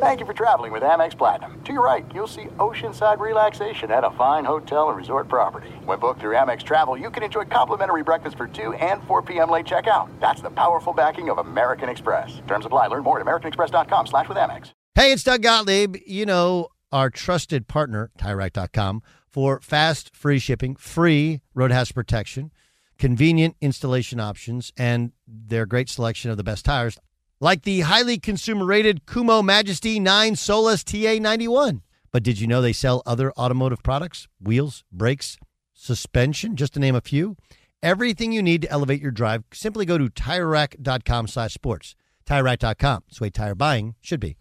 Thank you for traveling with Amex Platinum. To your right, you'll see Oceanside Relaxation at a fine hotel and resort property. When booked through Amex Travel, you can enjoy complimentary breakfast for 2 and 4 p.m. late checkout. That's the powerful backing of American Express. Terms apply. Learn more at americanexpress.com/withAmex. Hey, it's Doug Gottlieb. You know our trusted partner, TireRack.com, for fast, free shipping, free roadhouse protection, convenient installation options, and their great selection of the best tires, like the highly consumer-rated Kumo Majesty 9 Solus TA91. But did you know they sell other automotive products? Wheels, brakes, suspension, just to name a few. Everything you need to elevate your drive, simply go to TireRack.com/sports. TireRack.com, it's the way tire buying should be.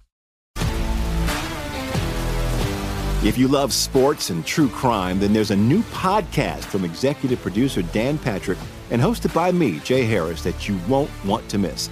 If you love sports and true crime, then there's a new podcast from executive producer Dan Patrick and hosted by me, Jay Harris, that you won't want to miss.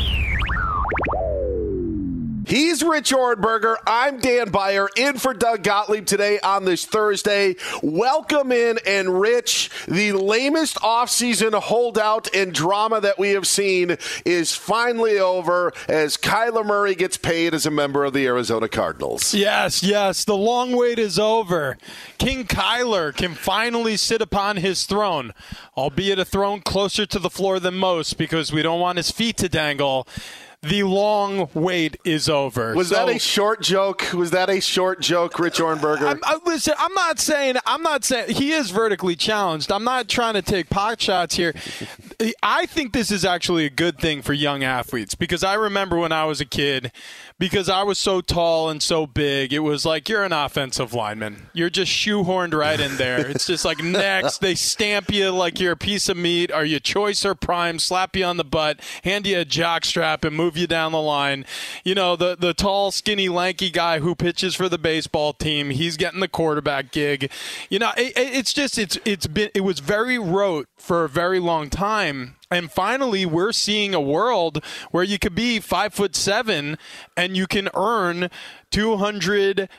He's Rich Ohrnberger. I'm Dan Beyer, in for Doug Gottlieb today on this Thursday. Welcome in, and Rich, the lamest offseason holdout and drama that we have seen is finally over as Kyler Murray gets paid as a member of the Arizona Cardinals. Yes, the long wait is over. King Kyler can finally sit upon his throne, albeit a throne closer to the floor than most because we don't want his feet to dangle. The long wait is over. Was that a short joke, Rich Ohrnberger? Listen, I'm not saying he is vertically challenged. I'm not trying to take pot shots here. I think this is actually a good thing for young athletes because I remember when I was a kid, because I was so tall and so big, it was like you're an offensive lineman. You're just shoehorned right in there. It's just like next. They stamp you like you're a piece of meat. Are you choice or prime? Slap you on the butt, hand you a jock strap, and move you down the line. You know, the tall, skinny, lanky guy who pitches for the baseball team, he's getting the quarterback gig. You know, it was very rote for a very long time. And finally, we're seeing a world where you could be 5'7" and you can earn $200+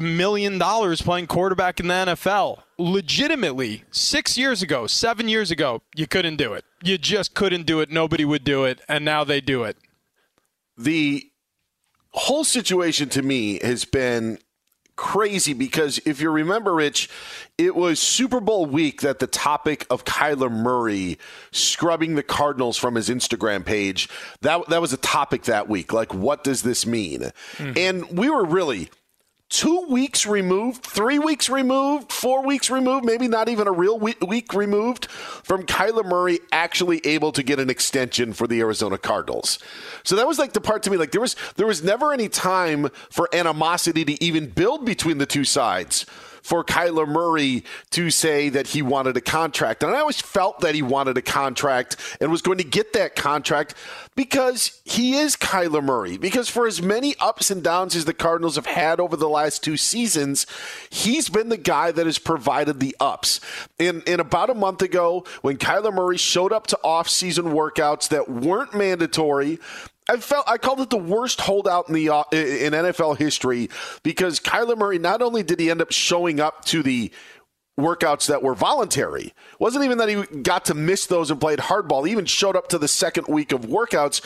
million playing quarterback in the NFL. Legitimately, 7 years ago, you couldn't do it. You just couldn't do it. Nobody would do it. And now they do it. The whole situation to me has been crazy because if you remember, Rich, it was Super Bowl week that the topic of Kyler Murray scrubbing the Cardinals from his Instagram page, that was a topic that week. Like, what does this mean? Mm-hmm. And we were really 2 weeks removed, 3 weeks removed, 4 weeks removed, maybe not even a real week removed from Kyler Murray actually able to get an extension for the Arizona Cardinals. So that was like the part to me, like there was never any time for animosity to even build between the two sides for Kyler Murray to say that he wanted a contract. And I always felt that he wanted a contract and was going to get that contract because he is Kyler Murray. Because for as many ups and downs as the Cardinals have had over the last two seasons, he's been the guy that has provided the ups. And about a month ago, when Kyler Murray showed up to off-season workouts that weren't mandatory, I called it the worst holdout in NFL history because Kyler Murray, not only did he end up showing up to the workouts that were voluntary, it wasn't even that he got to miss those and played hardball. He even showed up to the second week of workouts.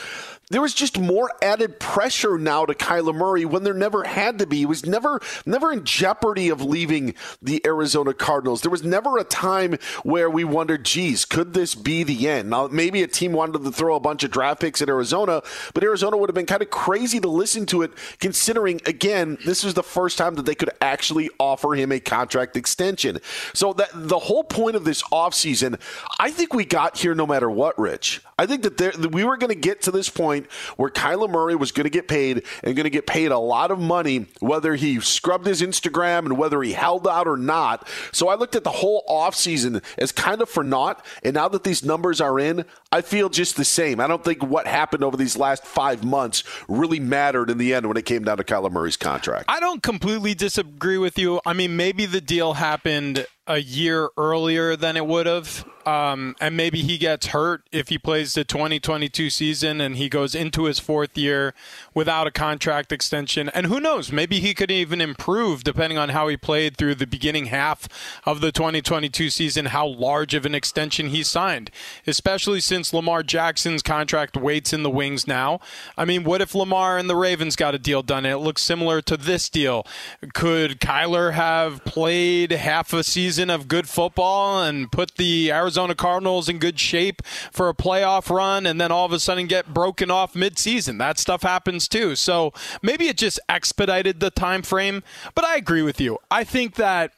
There was just more added pressure now to Kyler Murray when there never had to be. He was never in jeopardy of leaving the Arizona Cardinals. There was never a time where we wondered, geez, could this be the end? Now, maybe a team wanted to throw a bunch of draft picks at Arizona, but Arizona would have been kind of crazy to listen to it, considering, again, this was the first time that they could actually offer him a contract extension. So that the whole point of this offseason, I think we got here no matter what, Rich. I think that we were going to get to this point where Kyler Murray was going to get paid and going to get paid a lot of money, whether he scrubbed his Instagram and whether he held out or not. So I looked at the whole offseason as kind of for naught. And now that these numbers are in, I feel just the same. I don't think what happened over these last 5 months really mattered in the end when it came down to Kyler Murray's contract. I don't completely disagree with you. I mean, maybe the deal happened a year earlier than it would have. And maybe he gets hurt if he plays the 2022 season and he goes into his fourth year without a contract extension. And who knows, maybe he could even improve depending on how he played through the beginning half of the 2022 season, how large of an extension he signed, especially since Lamar Jackson's contract waits in the wings now. I mean, what if Lamar and the Ravens got a deal done and it looks similar to this deal? Could Kyler have played half a season of good football and put the Arizona Cardinals in good shape for a playoff run and then all of a sudden get broken off midseason? That stuff happens too. So maybe it just expedited the time frame, but I agree with you. I think that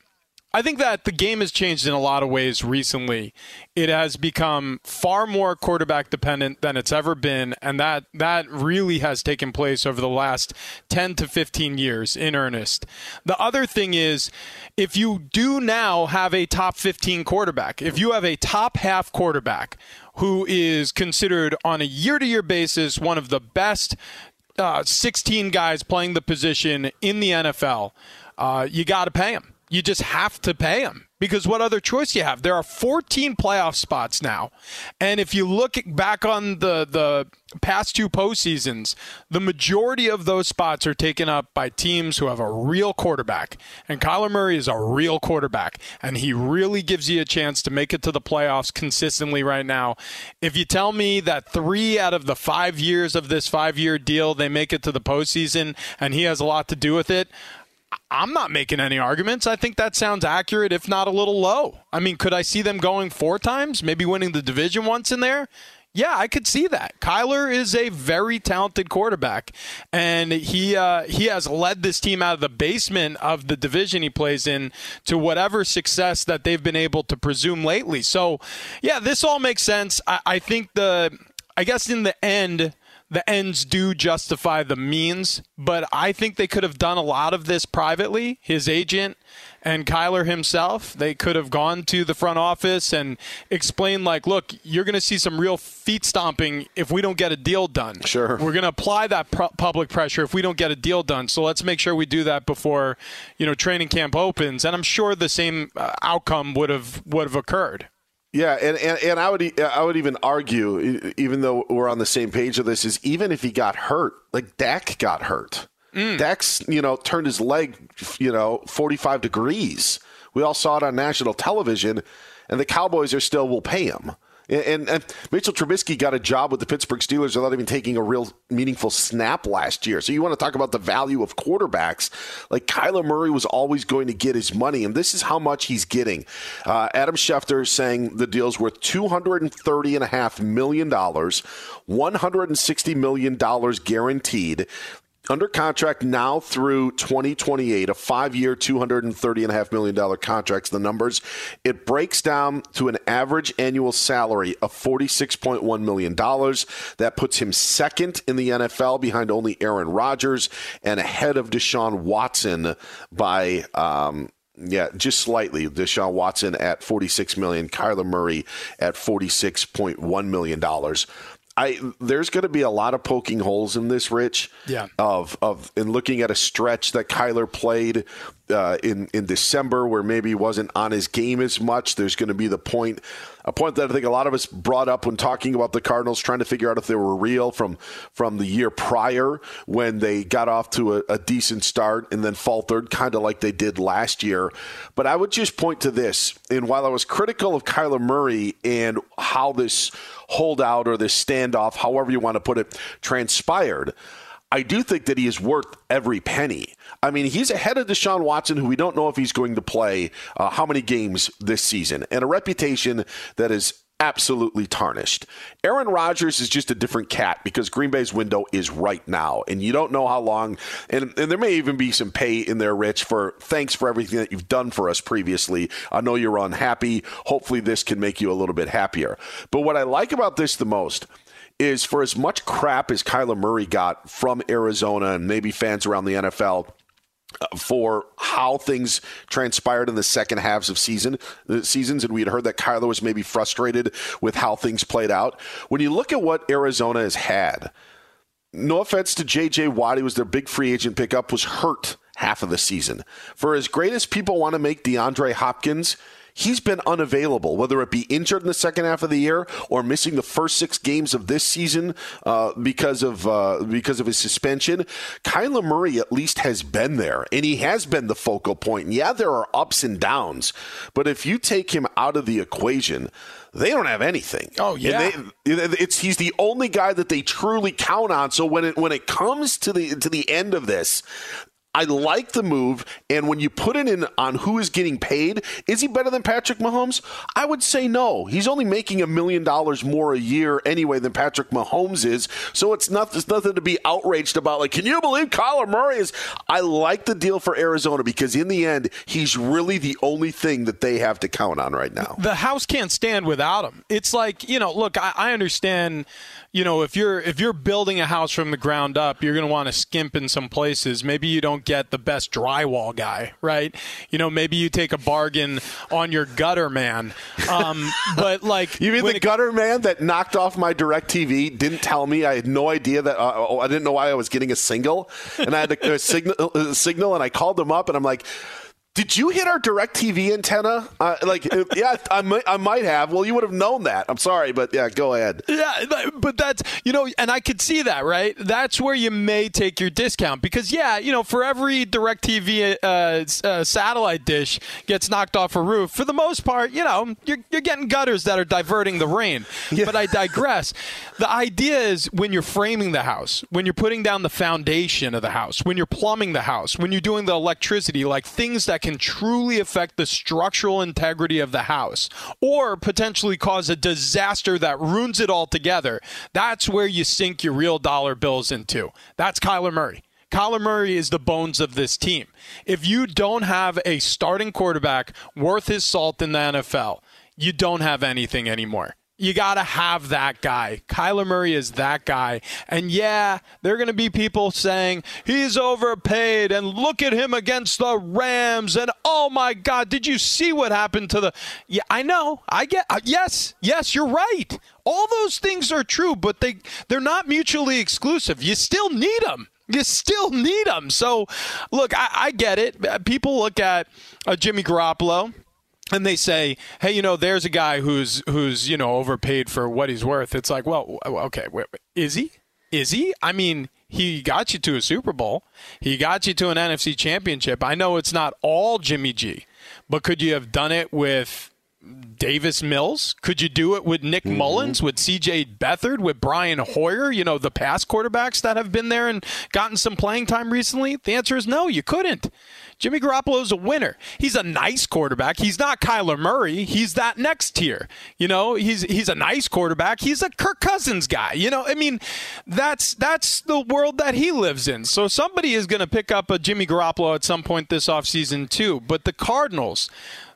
the game has changed in a lot of ways recently. It has become far more quarterback dependent than it's ever been, and that really has taken place over the last 10 to 15 years in earnest. The other thing is, if you do now have a top 15 quarterback, if you have a top half quarterback who is considered on a year-to-year basis one of the best 16 guys playing the position in the NFL, you got to pay him. You just have to pay him because what other choice you have? There are 14 playoff spots now. And if you look back on the past two postseasons, the majority of those spots are taken up by teams who have a real quarterback. And Kyler Murray is a real quarterback. And he really gives you a chance to make it to the playoffs consistently right now. If you tell me that 3 out of the 5 years of this 5-year deal, they make it to the postseason and he has a lot to do with it, I'm not making any arguments. I think that sounds accurate, if not a little low. I mean, could I see them going 4 times, maybe winning the division once in there? Yeah, I could see that. Kyler is a very talented quarterback, and he has led this team out of the basement of the division he plays in to whatever success that they've been able to presume lately. So, yeah, this all makes sense. I guess in the end, the ends do justify the means, but I think they could have done a lot of this privately. His agent and Kyler himself, they could have gone to the front office and explained, like, look, you're going to see some real feet stomping if we don't get a deal done. Sure. We're going to apply that public pressure if we don't get a deal done. So let's make sure we do that before, training camp opens. And I'm sure the same outcome would have occurred. Yeah, and I would even argue, even though we're on the same page of this, is even if he got hurt, like Dak got hurt. Dak's, turned his leg, 45 degrees. We all saw it on national television, and the Cowboys will pay him. And Mitchell Trubisky got a job with the Pittsburgh Steelers without even taking a real meaningful snap last year. So you want to talk about the value of quarterbacks. Like, Kyler Murray was always going to get his money, and this is how much he's getting. Adam Schefter is saying the deal's worth $230.5 million, $160 million guaranteed. Under contract now through 2028, a 5-year, $230.5 million contract's the numbers. It breaks down to an average annual salary of $46.1 million. That puts him second in the NFL behind only Aaron Rodgers and ahead of Deshaun Watson by just slightly. Deshaun Watson at $46 million, Kyler Murray at $46.1 million. There's going to be a lot of poking holes in this, Rich. Yeah. In looking at a stretch that Kyler played in December, where maybe he wasn't on his game as much. There's going to be a point that I think a lot of us brought up when talking about the Cardinals, trying to figure out if they were real from the year prior when they got off to a decent start and then faltered, kind of like they did last year. But I would just point to this. And while I was critical of Kyler Murray and how this holdout or this standoff, however you want to put it, transpired, I do think that he is worth every penny. I mean, he's ahead of Deshaun Watson, who we don't know if he's going to play how many games this season, and a reputation that is absolutely tarnished. Aaron Rodgers is just a different cat because Green Bay's window is right now, and you don't know how long. And there may even be some pay in there, Rich, for thanks for everything that you've done for us previously. I know you're unhappy. Hopefully this can make you a little bit happier. But what I like about this the most is, for as much crap as Kyler Murray got from Arizona and maybe fans around the NFL for how things transpired in the second halves of seasons, and we had heard that Kyler was maybe frustrated with how things played out. When you look at what Arizona has had, no offense to J.J. Watt, he was their big free agent pickup, was hurt half of the season. For as great as people want to make DeAndre Hopkins, he's been unavailable, whether it be injured in the second half of the year or missing the first 6 games of this season because of his suspension. Kyler Murray at least has been there, and he has been the focal point. And yeah, there are ups and downs, but if you take him out of the equation, they don't have anything. Oh, yeah. He's the only guy that they truly count on. So when it comes to the end of this, I like the move, and when you put it in on who is getting paid, is he better than Patrick Mahomes? I would say no. He's only making $1 million more a year anyway than Patrick Mahomes is, so it's nothing to be outraged about. Like, can you believe Kyler Murray is? I like the deal for Arizona because in the end, he's really the only thing that they have to count on right now. The house can't stand without him. It's like, look, I understand. If you're building a house from the ground up, you're going to want to skimp in some places. Maybe you don't get the best drywall guy, right? Maybe you take a bargain on your gutter man. But like, you mean the gutter man that knocked off my DirecTV, didn't tell me? I had no idea that I didn't know why I was getting a single, and I had a signal, and I called them up, and I'm like, did you hit our DirecTV antenna? I might have. Well, you would have known that. I'm sorry, but yeah, go ahead. Yeah, but that's, and I could see that, right? That's where you may take your discount because, for every DirecTV satellite dish gets knocked off a roof, for the most part, you're getting gutters that are diverting the rain. Yeah. But I digress. The idea is when you're framing the house, when you're putting down the foundation of the house, when you're plumbing the house, when you're doing the electricity, like things that can truly affect the structural integrity of the house or potentially cause a disaster that ruins it all together. That's where you sink your real dollar bills into. That's Kyler Murray. Kyler Murray is the bones of this team. If you don't have a starting quarterback worth his salt in the NFL, you don't have anything anymore. You got to have that guy. Kyler Murray is that guy. And yeah, there are going to be people saying, he's overpaid and look at him against the Rams. And oh my God, did you see what happened to the... Yeah, I know. I get... Yes, you're right. All those things are true, but they're not mutually exclusive. You still need them. You still need them. So look, I get it. People look at Jimmy Garoppolo and they say, hey, there's a guy who's overpaid for what he's worth. It's like, well, okay, wait, is he? Is he? I mean, he got you to a Super Bowl. He got you to an NFC championship. I know it's not all Jimmy G, but could you have done it with Davis Mills? Could you do it with Nick Mullins, with C.J. Beathard, with Brian Hoyer, you know, the past quarterbacks that have been there and gotten some playing time recently? The answer is no, you couldn't. Jimmy Garoppolo's a winner. He's a nice quarterback. He's not Kyler Murray. He's that next tier. You know, he's a nice quarterback. He's a Kirk Cousins guy. You know, I mean, that's the world that he lives in. So somebody is going to pick up a Jimmy Garoppolo at some point this offseason too. But the Cardinals,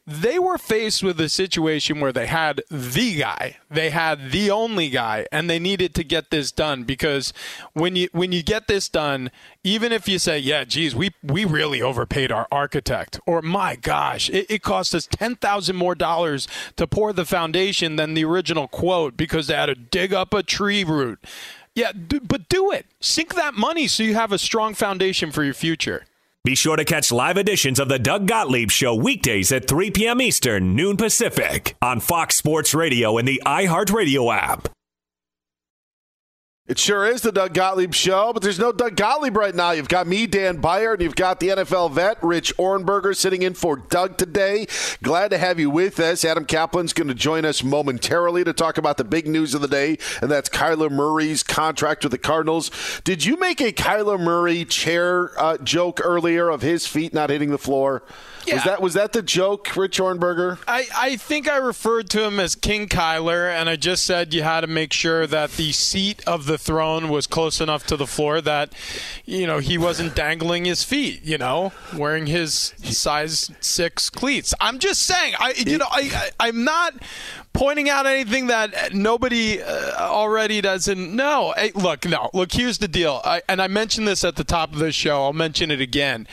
they were faced with a situation where they had the guy. They had the only guy, and they needed to get this done, because when you get this done, even if you say, yeah, geez, we really overpaid our architect, or my gosh, it cost us $10,000 more dollars to pour the foundation than the original quote because they had to dig up a tree root. Yeah, but do it. Sink that money so you have a strong foundation for your future. Be sure to catch live editions of the Doug Gottlieb Show weekdays at 3 p.m. Eastern, noon Pacific, on Fox Sports Radio and the iHeartRadio app. It sure is the Doug Gottlieb Show, but there's no Doug Gottlieb right now. You've got me, Dan Beyer, and you've got the NFL vet, Rich Ohrnberger, sitting in for Doug today. Glad to have you with us. Adam Caplan's going to join us momentarily to talk about the big news of the day, and that's Kyler Murray's contract with the Cardinals. Did you make a Kyler Murray chair joke earlier of his feet not hitting the floor? Yeah. Was that the joke, Rich Ohrnberger? I think I referred to him as King Kyler, and I just said you had to make sure that the seat of the throne was close enough to the floor that, you know, he wasn't dangling his feet, you know, wearing his size 6 cleats. I'm just saying, I'm not pointing out anything that nobody already doesn't know. Hey, look, here's the deal. I mentioned this at the top of the show. I'll mention it again.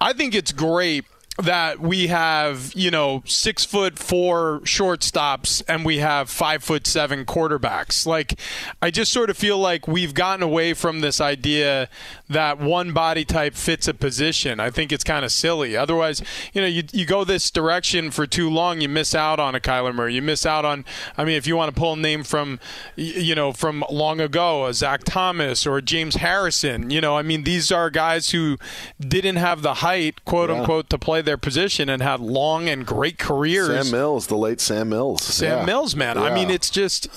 I think it's great that we have, you know, 6'4" shortstops and we have 5'7" quarterbacks. Like, I just sort of feel like we've gotten away from this idea that one body type fits a position. I think it's kind of silly. Otherwise, you know, you go this direction for too long, you miss out on a Kyler Murray. You miss out on, I mean, if you want to pull a name from, you know, from long ago, a Zach Thomas or James Harrison, you know, I mean, these are guys who didn't have the height, quote unquote, to play their position and had long and great careers. The late Sam Mills. Sam Mills, man. Yeah. I mean, it's just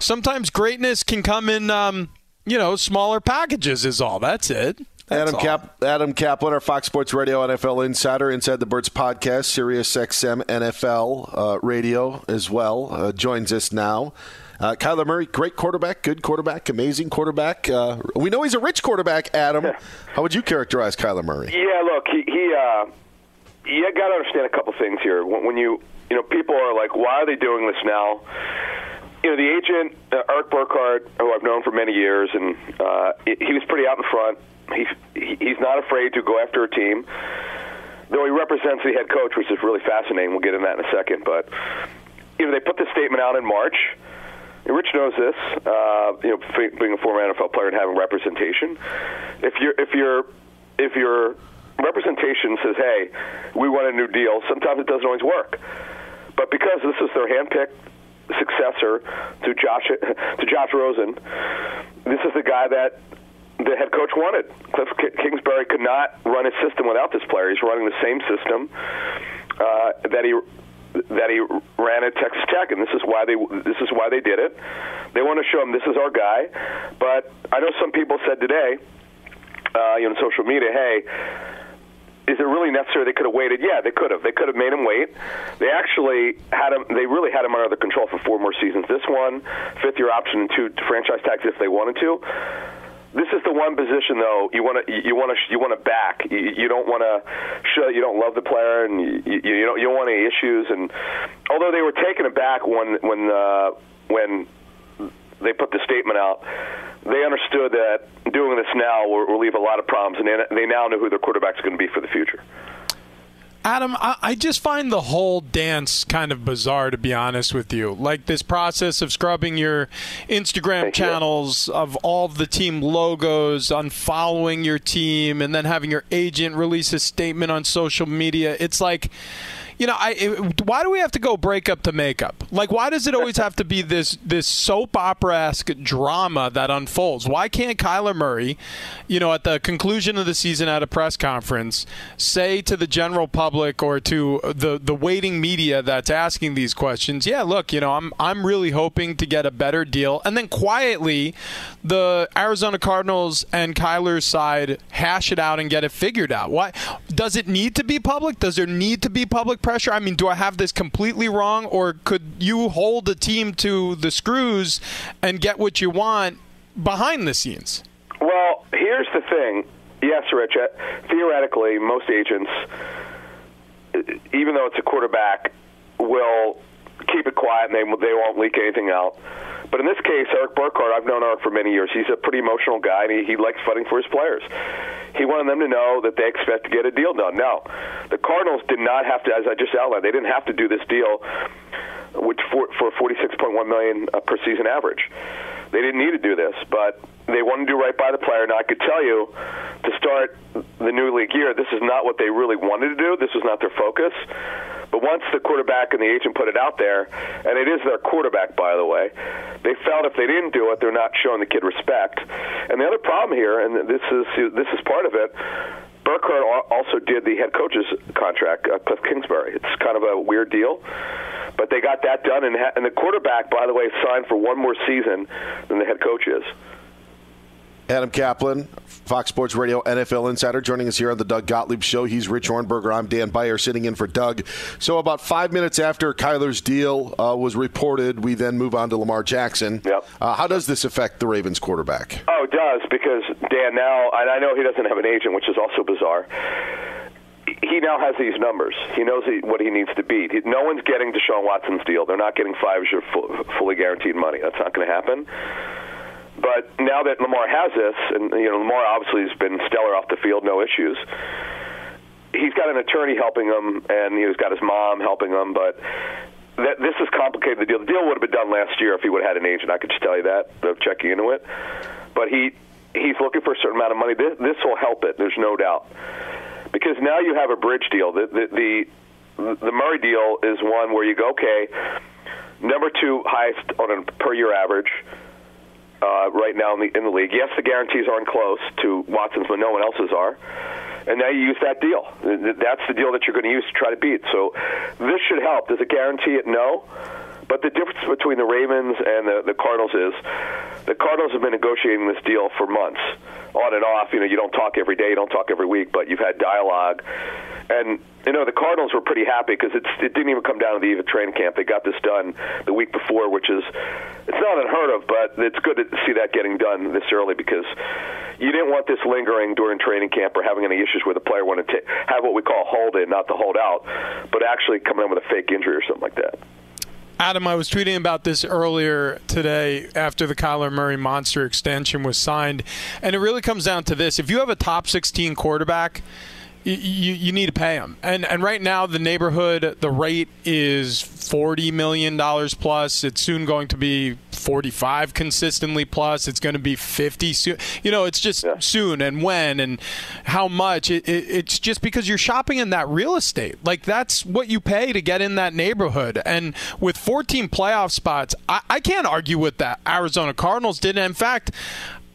sometimes greatness can come in, you know, smaller packages is all. That's it. Adam Caplan, our Fox Sports Radio NFL insider, Inside the Birds podcast, Sirius XM NFL radio as well, joins us now. Kyler Murray, great quarterback, good quarterback, amazing quarterback. We know he's a rich quarterback, Adam. How would you characterize Kyler Murray? Yeah, look, you got to understand a couple things here. When you know, people are like, why are they doing this now? You know, the agent, Eric Burkhardt, who I've known for many years, and he was pretty out in front. He's not afraid to go after a team, though he represents the head coach, which is really fascinating. We'll get into that in a second. But, you know, they put this statement out in March. Rich knows this, you know, being a former NFL player and having representation. If your representation says, "Hey, we want a new deal," sometimes it doesn't always work. But because this is their handpicked successor to Josh Rosen, this is the guy that the head coach wanted. Kliff Kingsbury could not run his system without this player. He's running the same system that he ran at Texas Tech, and this is why they did it. They want to show him this is our guy. But I know some people said today, you know, on social media, hey, is it really necessary? They could have waited. Yeah, they could have. They could have made him wait. They actually had him. They really had him under control for 4 more seasons. This one, 5th-year option and 2 franchise tags if they wanted to. This is the one position, though, you want to back. You don't want to show you don't love the player, and you don't want any issues. And although they were taken aback when they put the statement out, they understood that doing this now will leave a lot of problems, and they now know who their quarterback's going to be for the future. Adam, I just find the whole dance kind of bizarre, to be honest with you. Like this process of scrubbing your Instagram channels of all the team logos, unfollowing your team, and then having your agent release a statement on social media. It's like, you know, why do we have to go breakup to makeup? Like, why does it always have to be this soap opera-esque drama that unfolds? Why can't Kyler Murray, you know, at the conclusion of the season at a press conference, say to the general public or to the waiting media that's asking these questions, yeah, look, you know, I'm really hoping to get a better deal, and then quietly the Arizona Cardinals and Kyler's side hash it out and get it figured out? Why does it need to be public? Does there need to be public pressure? I mean, do I have this completely wrong, or could you hold the team to the screws and get what you want behind the scenes? Well, here's the thing. Yes, Rich, theoretically, most agents, even though it's a quarterback, will keep it quiet and they won't leak anything out. But in this case, Eric Burkhardt, I've known Eric for many years. He's a pretty emotional guy, and he likes fighting for his players. He wanted them to know that they expect to get a deal done. Now, the Cardinals did not have to, as I just outlined, they didn't have to do this deal which for $46.1 million per season average. They didn't need to do this, but they wanted to do right by the player. Now, I could tell you, to start the new league year, this is not what they really wanted to do. This was not their focus. But once the quarterback and the agent put it out there, and it is their quarterback, by the way, they felt if they didn't do it, they're not showing the kid respect. And the other problem here, and this is part of it, Burkhardt also did the head coach's contract, Kliff Kingsbury. It's kind of a weird deal, but they got that done. And the quarterback, by the way, signed for one more season than the head coach is. Adam Caplan, Fox Sports Radio NFL Insider, joining us here on the Doug Gottlieb Show. He's Rich Ohrnberger. I'm Dan Beyer, sitting in for Doug. So about 5 minutes after Kyler's deal was reported, we then move on to Lamar Jackson. Yep. How does this affect the Ravens quarterback? Oh, it does, because Dan now, and I know he doesn't have an agent, which is also bizarre, he now has these numbers. He knows what he needs to beat. No one's getting Deshaun Watson's deal. They're not getting $5 year fully guaranteed money. That's not going to happen. But now that Lamar has this, and you know Lamar obviously has been stellar off the field, no issues. He's got an attorney helping him, and he's got his mom helping him. But this has complicated the deal. The deal would have been done last year if he would have had an agent. I could just tell you that, of checking into it. But he's looking for a certain amount of money. This will help it. There's no doubt, because now you have a bridge deal. The Murray deal is one where you go, okay, number two highest on a per year average. Right now in the league. Yes, the guarantees aren't close to Watson's, but no one else's are. And now you use that deal. That's the deal that you're going to use to try to beat. So this should help. Does it guarantee it? No. But the difference between the Ravens and the Cardinals is the Cardinals have been negotiating this deal for months, on and off. You know, you don't talk every day, you don't talk every week, but you've had dialogue. And, you know, the Cardinals were pretty happy because it didn't even come down to the eve of training camp. They got this done the week before, which is, it's not unheard of, but it's good to see that getting done this early because you didn't want this lingering during training camp or having any issues where the player wanted to have what we call hold in, not the hold out, but actually coming in with a fake injury or something like that. Adam, I was tweeting about this earlier today after the Kyler Murray monster extension was signed, and it really comes down to this. If you have a top 16 quarterback, you need to pay him. And right now, the neighborhood, the rate is $40 million plus. It's soon going to be 45 consistently plus. It's going to be 50 soon. You know, it's just soon and when and how much. It's just because you're shopping in that real estate. Like, that's what you pay to get in that neighborhood. And with 14 playoff spots, I can't argue with that. Arizona Cardinals did. In fact,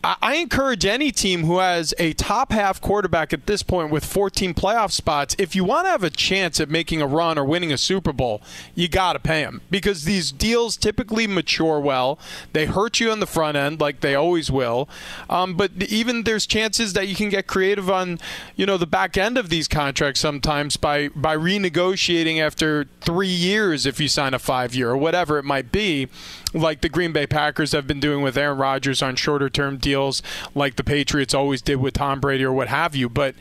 I encourage any team who has a top half quarterback at this point with 14 playoff spots, if you want to have a chance at making a run or winning a Super Bowl, you got to pay him, because these deals typically mature well. They hurt you on the front end like they always will. But even there's chances that you can get creative on, you know, the back end of these contracts sometimes by renegotiating after 3 years if you sign a 5-year or whatever it might be, like the Green Bay Packers have been doing with Aaron Rodgers on shorter-term deals, like the Patriots always did with Tom Brady or what have you. But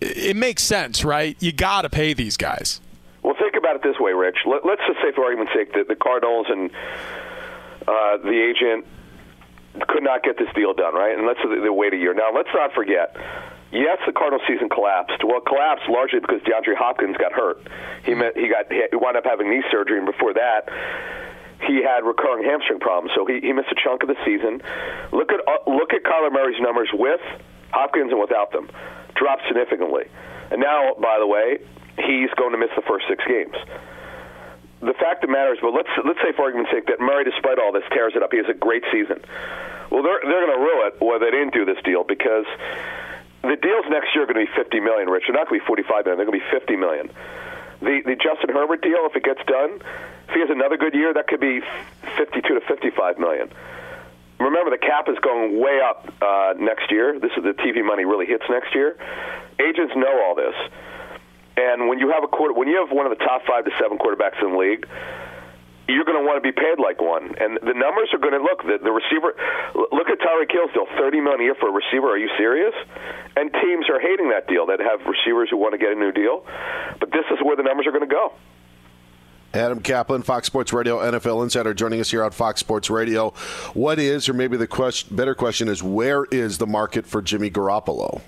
it makes sense, right? You got to pay these guys. Well, think about it this way, Rich. Let's just say, for argument's sake, that the Cardinals and the agent could not get this deal done, right? And let's say they wait a year. Now, let's not forget, yes, the Cardinals season collapsed. Well, it collapsed largely because DeAndre Hopkins got hurt. He wound up having knee surgery, and before that, he had recurring hamstring problems, so he missed a chunk of the season. Look at Kyler Murray's numbers with Hopkins and without them. Dropped significantly. And now, by the way, he's going to miss the first six games. The fact that matters, but let's say for argument's sake that Murray, despite all this, tears it up. He has a great season. Well, they're going to rue it, or they didn't do this deal, because the deals next year are going to be $50 million, Rich. They're not going to be $45 million. They're going to be $50 million. The Justin Herbert deal, if it gets done, if he has another good year, that could be $52 to $55 million. Remember, the cap is going way up next year. This is the TV money really hits next year. Agents know all this. And when you have when you have one of the top 5 to 7 quarterbacks in the league, you're going to want to be paid like one. And the numbers are going to look. The receiver, look at Tyreek Hill's deal, $30 million a year for a receiver. Are you serious? And teams are hating that deal that have receivers who want to get a new deal. But this is where the numbers are going to go. Adam Caplan, Fox Sports Radio, NFL Insider, joining us here on Fox Sports Radio. What is, or maybe the better question is, where is the market for Jimmy Garoppolo?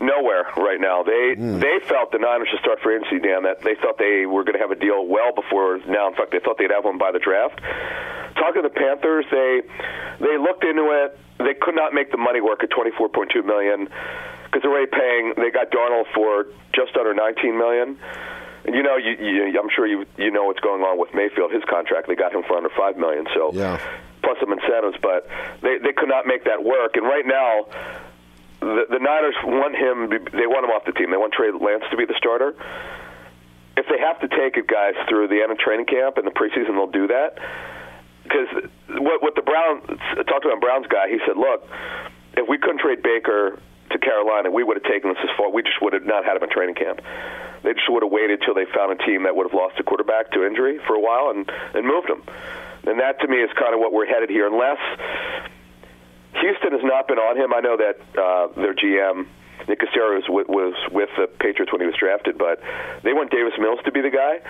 Nowhere right now. They felt the Niners should start free agency, Dan, that they thought they were going to have a deal well before now. In fact, they thought they'd have one by the draft. Talking to the Panthers, they looked into it. They could not make the money work at $24.2 million because they're already paying. They got Darnold for just under $19 million. You know, I'm sure you know what's going on with Mayfield. His contract, they got him for under $5 million, so yeah. Plus some incentives. But they could not make that work. And right now, the Niners want him. They want him off the team. They want Trey Lance to be the starter. If they have to take it, guys, through the end of training camp and the preseason, they'll do that. Because what the Browns talked about, Browns guy, he said, "Look, if we couldn't trade Baker to Carolina, we would have taken this as far. We just would have not had him in training camp. They just would have waited till they found a team that would have lost a quarterback to injury for a while and moved him." And that, to me, is kind of what we're headed here, unless Houston has not been on him. I know that their GM, Nick Caserio, was with the Patriots when he was drafted, but they want Davis Mills to be the guy.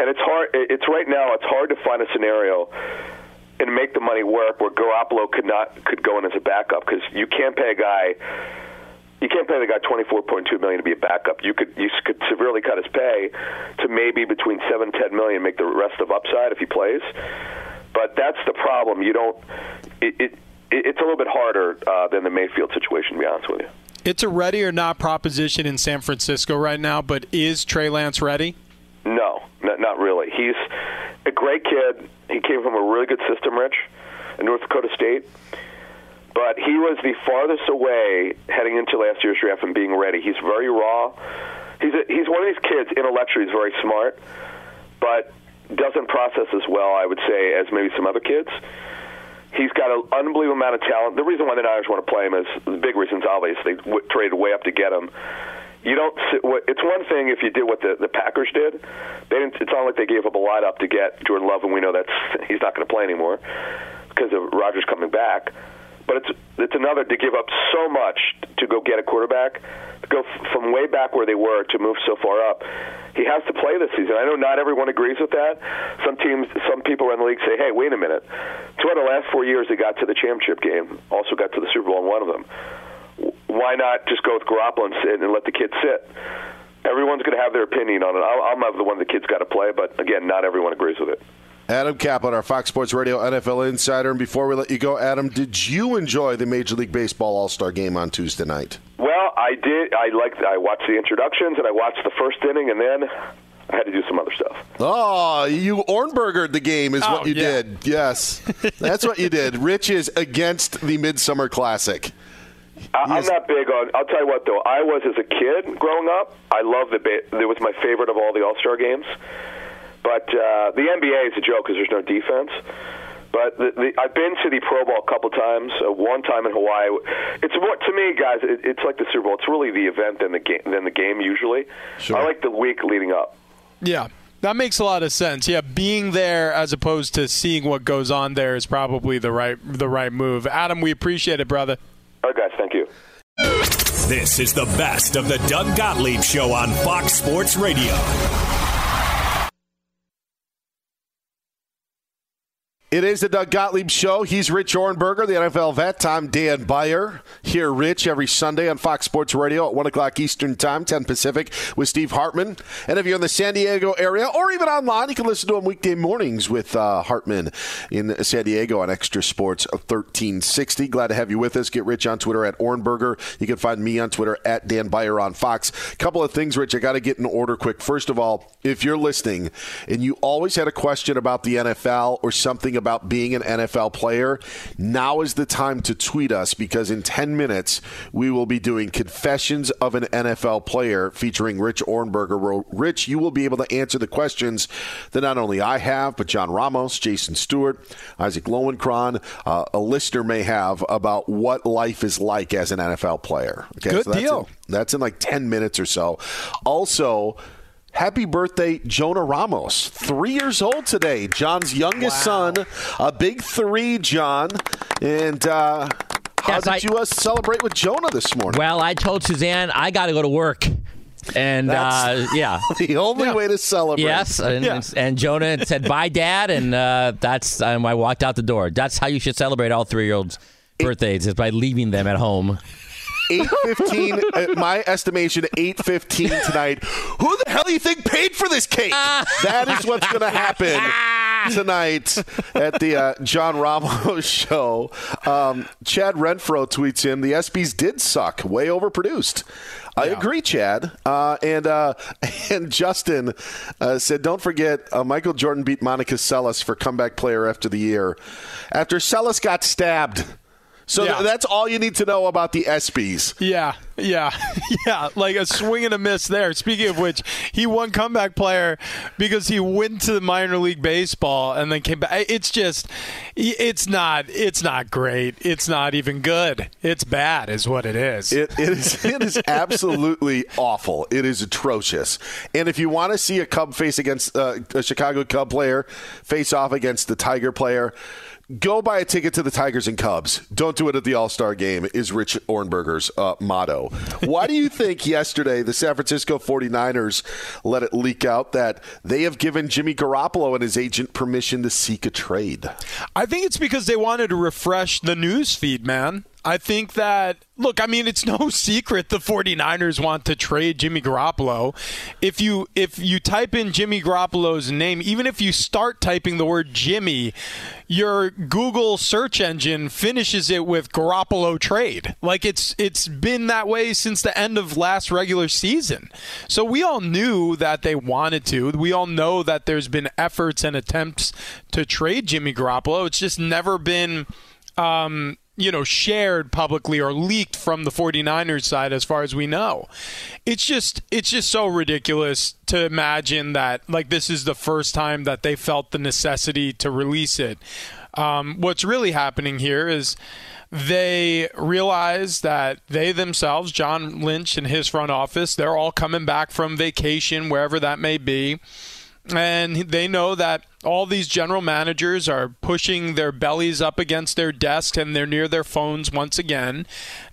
And it's hard. It's right now. It's hard to find a scenario and make the money work where Garoppolo could go in as a backup, because you can't pay a guy. You can't pay the guy $24.2 million to be a backup. You could severely cut his pay to maybe between $7 and $10 million, make the rest of upside if he plays. But that's the problem. You don't. It's a little bit harder than the Mayfield situation, to be honest with you. It's a ready or not proposition in San Francisco right now. But is Trey Lance ready? No, not really. He's a great kid. He came from a really good system, Rich, in North Dakota State. But he was the farthest away heading into last year's draft and being ready. He's very raw. He's one of these kids, intellectually, he's very smart, but doesn't process as well, I would say, as maybe some other kids. He's got an unbelievable amount of talent. The reason why the Niners want to play him is, the big reason's obvious. They traded way up to get him. It's one thing if you did what the Packers did. It's not like they gave up a lot up to get Jordan Love, and we know that he's not going to play anymore because of Rodgers coming back. But it's another to give up so much to go get a quarterback, to go from way back where they were to move so far up. He has to play this season. I know not everyone agrees with that. Some people in the league say, hey, wait a minute. Throughout the last 4 years, they got to the championship game, also got to the Super Bowl in one of them. Why not just go with Garoppolo and let the kid sit? Everyone's going to have their opinion on it. I'm of the one the kid's got to play, but, again, not everyone agrees with it. Adam Caplan, our Fox Sports Radio NFL Insider. And before we let you go, Adam, did you enjoy the Major League Baseball All-Star Game on Tuesday night? Well, I did. I watched the introductions, and I watched the first inning, and then I had to do some other stuff. Oh, you Ohrnbergered the game is what you did. Yes, that's what you did. Rich is against the Midsummer Classic. I'm not big on. I'll tell you what, though. I was, as a kid growing up, I loved it was my favorite of all the All-Star Games. But the NBA is a joke because there's no defense. But I've been to the Pro Bowl a couple times. One time in Hawaii. It's what, to me, guys. It's like the Super Bowl. It's really the event than the game usually. Sure. I like the week leading up. Yeah, that makes a lot of sense. Yeah, being there as opposed to seeing what goes on there is probably the right move. Adam, we appreciate it, brother. All right, guys. Thank you. This is the best of the Doug Gottlieb Show on Fox Sports Radio. It is the Doug Gottlieb Show. He's Rich Ohrnberger, the NFL vet. I'm Dan Beyer. Here, Rich, every Sunday on Fox Sports Radio at 1 o'clock Eastern Time, 10 Pacific, with Steve Hartman. And if you're in the San Diego area or even online, you can listen to him weekday mornings with Hartman in San Diego on Extra Sports 1360. Glad to have you with us. Get Rich on Twitter at Ohrnberger. You can find me on Twitter at Dan Beyer on Fox. A couple of things, Rich, I got to get in order quick. First of all, if you're listening and you always had a question about the NFL or something about being an NFL player, now is the time to tweet us, because in 10 minutes we will be doing Confessions of an NFL Player featuring Rich Ohrnberger. Rich, you will be able to answer the questions that not only I have, but John Ramos, Jason Stewart, Isaac Lowenkron, a listener may have about what life is like as an NFL player. Okay, good deal. That's in like 10 minutes or so. Also, happy birthday, Jonah Ramos. 3 years old today. John's youngest son. A big three, John. And how did you celebrate with Jonah this morning? Well, I told Suzanne, I got to go to work. And the only way to celebrate. Yes. And Jonah said, bye, Dad. And I walked out the door. That's how you should celebrate all 3-year-olds' birthdays, is by leaving them at home. 8:15, my estimation, 8:15 tonight. Who the hell do you think paid for this cake? That is what's going to happen tonight at the John Ramos Show. Chad Renfro tweets in, the ESPYs did suck, way overproduced. I agree, Chad. And Justin said, don't forget, Michael Jordan beat Monica Seles for comeback player after the year, after Seles got stabbed. So that's all you need to know about the ESPYs. Yeah. Like a swing and a miss there. Speaking of which, he won comeback player because he went to the minor league baseball and then came back. It's just, it's not great. It's not even good. It's bad is what it is. It is absolutely awful. It is atrocious. And if you want to see a Cub face against a Chicago Cub player face off against the Tiger player, go buy a ticket to the Tigers and Cubs. Don't do it at the All-Star Game is Rich Ohrnberger's motto. Why do you think yesterday the San Francisco 49ers let it leak out that they have given Jimmy Garoppolo and his agent permission to seek a trade? I think it's because they wanted to refresh the news feed, man. I think that, look, I mean, it's no secret the 49ers want to trade Jimmy Garoppolo. If you type in Jimmy Garoppolo's name, even if you start typing the word Jimmy, your Google search engine finishes it with Garoppolo trade. Like, it's been that way since the end of last regular season. So we all knew that they wanted to. We all know that there's been efforts and attempts to trade Jimmy Garoppolo. It's just never been shared publicly or leaked from the 49ers side as far as we know. It's just so ridiculous to imagine that, like, this is the first time that they felt the necessity to release it. What's really happening here is they realize that they themselves, John Lynch and his front office, they're all coming back from vacation, wherever that may be. And they know that all these general managers are pushing their bellies up against their desks and they're near their phones once again.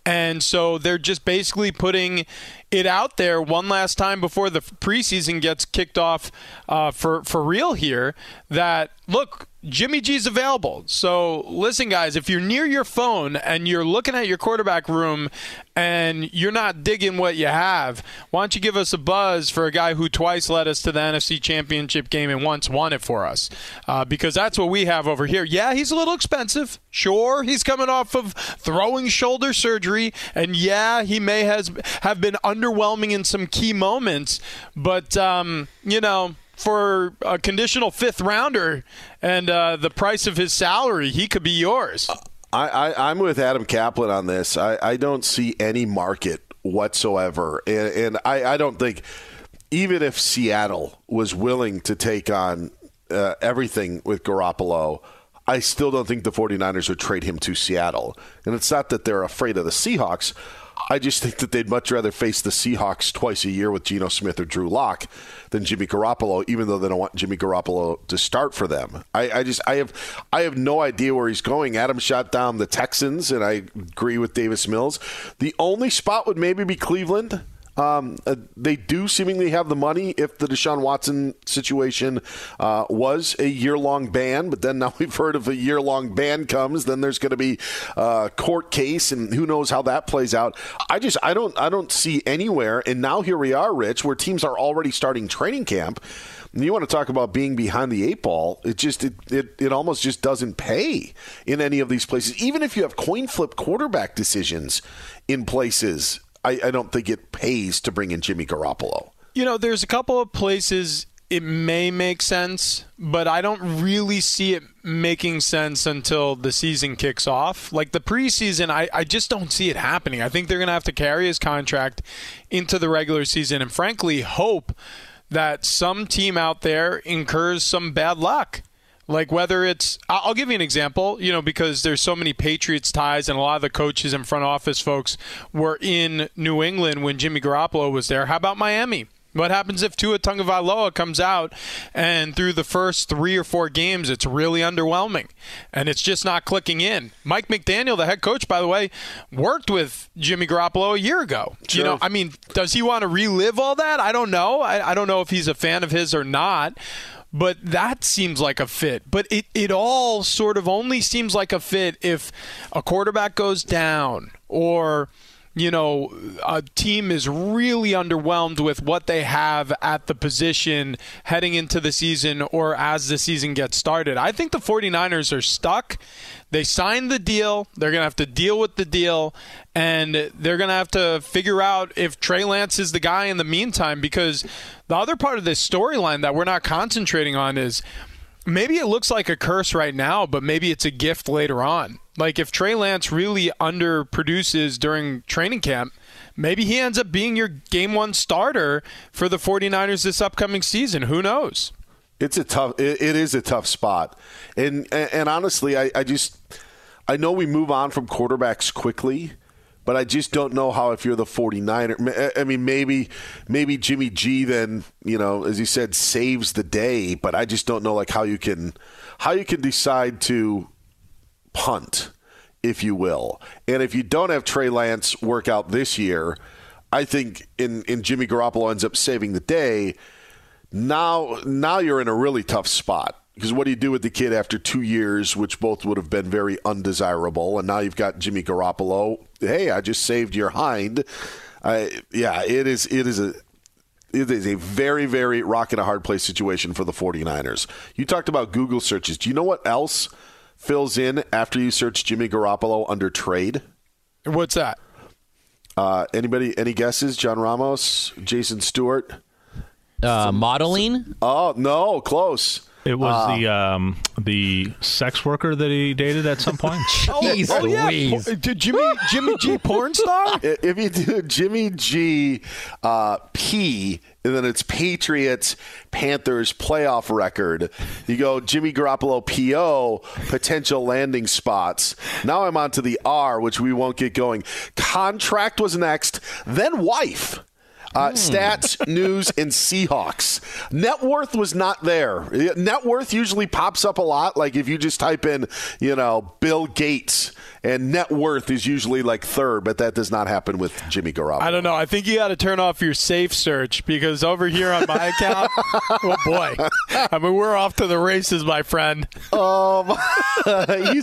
And so they're just basically putting it out there one last time before the preseason gets kicked off for real here that, look, Jimmy G's available. So listen, guys, if you're near your phone and you're looking at your quarterback room and you're not digging what you have, why don't you give us a buzz for a guy who twice led us to the NFC Championship game and once won it for us? Because that's what we have over here. Yeah, he's a little expensive. Sure, he's coming off of throwing shoulder surgery. And yeah, he may have been underwhelming in some key moments. But, for a conditional fifth rounder and the price of his salary, he could be yours. I'm with Adam Caplan on this. I don't see any market whatsoever. And I don't think, even if Seattle was willing to take on everything with Garoppolo, I still don't think the 49ers would trade him to Seattle. And it's not that they're afraid of the Seahawks. I just think that they'd much rather face the Seahawks twice a year with Geno Smith or Drew Lock than Jimmy Garoppolo, even though they don't want Jimmy Garoppolo to start for them. I have no idea where he's going. Adam shot down the Texans, and I agree with Davis Mills. The only spot would maybe be Cleveland. They do seemingly have the money if the Deshaun Watson situation was a year-long ban, but then now we've heard of a year-long ban comes, then there's going to be a court case, and who knows how that plays out. I don't see anywhere, and now here we are, Rich, where teams are already starting training camp. And you want to talk about being behind the eight ball, it almost just doesn't pay in any of these places. Even if you have coin flip quarterback decisions in places, I don't think it pays to bring in Jimmy Garoppolo. You know, there's a couple of places it may make sense, but I don't really see it making sense until the season kicks off. Like the preseason, I just don't see it happening. I think they're going to have to carry his contract into the regular season and frankly hope that some team out there incurs some bad luck. Like whether it's, I'll give you an example, you know, because there's so many Patriots ties and a lot of the coaches and front office folks were in New England when Jimmy Garoppolo was there. How about Miami? What happens if Tua Tagovailoa comes out and through the first 3 or 4 games, it's really underwhelming and it's just not clicking in? Mike McDaniel, the head coach, by the way, worked with Jimmy Garoppolo a year ago. Sure. You know, I mean, does he want to relive all that? I don't know. I don't know if he's a fan of his or not, but that seems like a fit. But it all sort of only seems like a fit if a quarterback goes down or – you know, a team is really underwhelmed with what they have at the position heading into the season or as the season gets started. I think the 49ers are stuck. They signed the deal. They're going to have to deal with the deal, and they're going to have to figure out if Trey Lance is the guy in the meantime, because the other part of this storyline that we're not concentrating on is maybe it looks like a curse right now, but maybe it's a gift later on. Like, if Trey Lance really underproduces during training camp, maybe he ends up being your game one starter for the 49ers this upcoming season. Who knows? It is a tough spot. And honestly, I know we move on from quarterbacks quickly, but I just don't know how if you're the 49er. I mean, maybe Jimmy G then, you know, as you said, saves the day, but I just don't know like how you can decide to punt, if you will. And if you don't have Trey Lance work out this year, I think in Jimmy Garoppolo ends up saving the day. Now you're in a really tough spot, because what do you do with the kid after 2 years, which both would have been very undesirable, and now you've got Jimmy Garoppolo. Hey, I just saved your hind. Yeah, it is a very, very rock and a hard place situation for the 49ers. You talked about Google searches. Do you know what else fills in after you search Jimmy Garoppolo under trade? What's that? Anybody? Any guesses? John Ramos, Jason Stewart. Modeling? Oh no, close. It was the sex worker that he dated at some point. Jeez Louise. Jimmy G porn star? If you do Jimmy G P, and then it's Patriots, Panthers playoff record. You go Jimmy Garoppolo PO, potential landing spots. Now I'm on to the R, which we won't get going. Contract was next, then wife. Stats, news, and Seahawks. Net worth was not there. Net worth usually pops up a lot. Like if you just type in, you know, Bill Gates, and net worth is usually like third, but that does not happen with Jimmy Garoppolo. I don't know. I think you got to turn off your safe search, because over here on my account, oh boy, I mean, we're off to the races, my friend. He's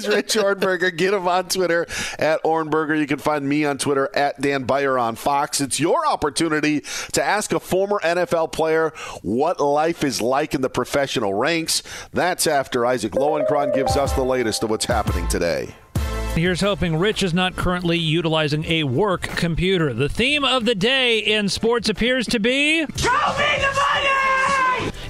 Rich Ohrnberger. Get him on Twitter at Ohrnberger. You can find me on Twitter at Dan Beyer on Fox. It's your opportunity to ask a former NFL player what life is like in the professional ranks. That's after Isaac Lowenkron gives us the latest of what's happening today. Here's hoping Rich is not currently utilizing a work computer. The theme of the day in sports appears to be... Show me the money!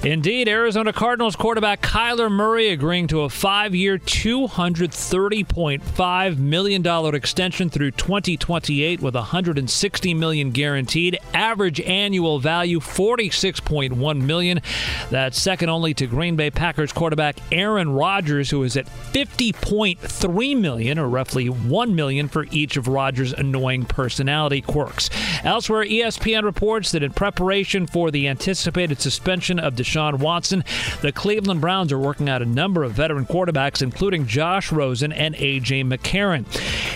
Indeed, Arizona Cardinals quarterback Kyler Murray agreeing to a 5-year, $230.5 million extension through 2028 with $160 million guaranteed. Average annual value, $46.1 million. That's second only to Green Bay Packers quarterback Aaron Rodgers, who is at $50.3 million, or roughly $1 million for each of Rodgers' annoying personality quirks. Elsewhere, ESPN reports that in preparation for the anticipated suspension of Deshaun Deshaun Watson. The Cleveland Browns are working out a number of veteran quarterbacks, including Josh Rosen and A.J. McCarron.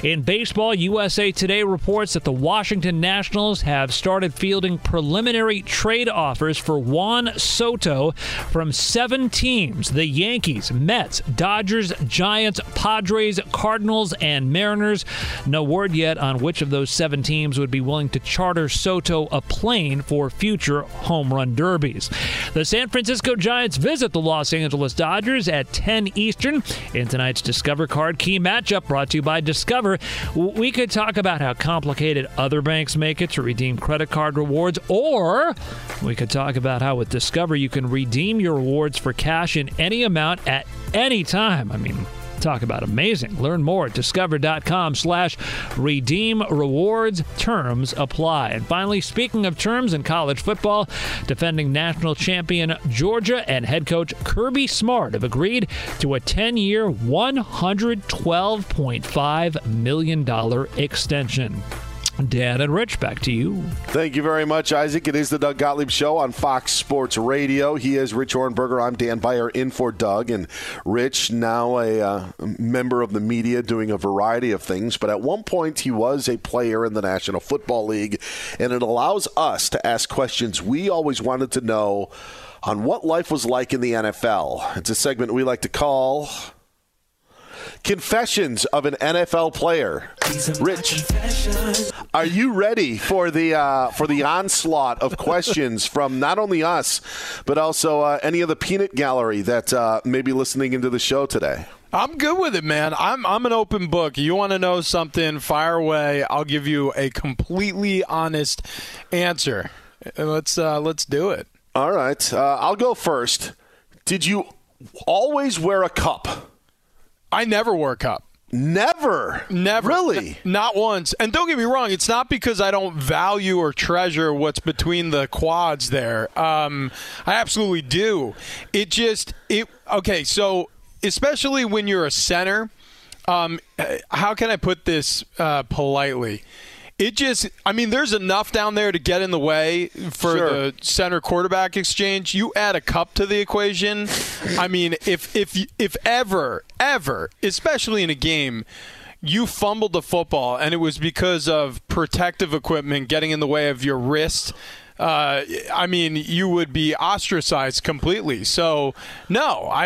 In baseball, USA Today reports that the Washington Nationals have started fielding preliminary trade offers for Juan Soto from 7 teams: the Yankees, Mets, Dodgers, Giants, Padres, Cardinals, and Mariners. No word yet on which of those 7 teams would be willing to charter Soto a plane for future home run derbies. The San Francisco Giants visit the Los Angeles Dodgers at 10 Eastern. In tonight's Discover Card Key matchup, brought to you by Discover, we could talk about how complicated other banks make it to redeem credit card rewards, or we could talk about how with Discover you can redeem your rewards for cash in any amount at any time. I mean, talk about amazing. Learn more at discover.com/redeem rewards. Terms apply. And finally, speaking of terms in college football, defending national champion Georgia and head coach Kirby Smart have agreed to a 10-year, $112.5 million extension. Dan and Rich, back to you. Thank you very much, Isaac. It is the Doug Gottlieb Show on Fox Sports Radio. He is Rich Ohrnberger. I'm Dan Beyer, in for Doug. And Rich, now a member of the media doing a variety of things, but at one point he was a player in the National Football League, and it allows us to ask questions we always wanted to know on what life was like in the NFL. It's a segment we like to call Confessions of an NFL Player. Rich, are you ready for the onslaught of questions from not only us, but also any of the peanut gallery that may be listening into the show today? I'm good with it, man. I'm an open book. You want to know something, fire away. I'll give you a completely honest answer. Let's do it. All right. I'll go first. Did you always wear a cup? I never wore a cup. Never? Never. Really? Not once. And don't get me wrong, it's not because I don't value or treasure what's between the quads there. I absolutely do. Okay, so especially when you're a center, how can I put this politely? There's enough down there to get in the way for the center quarterback exchange. You add a cup to the equation. I mean, if ever, especially in a game, you fumbled the football and it was because of protective equipment getting in the way of your wrist, you would be ostracized completely. So, no, I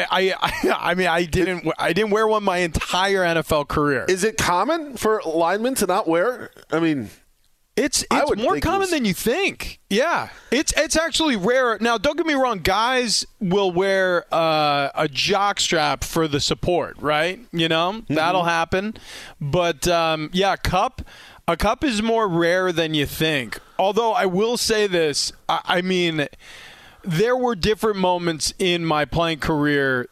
didn't wear one my entire NFL career. Is it common for linemen to not wear? I mean, it's more common than you think. Yeah, it's actually rare. Now, don't get me wrong, guys will wear a jock strap for the support, right? You know, that'll happen. But a cup is more rare than you think. Although I will say this, there were different moments in my playing career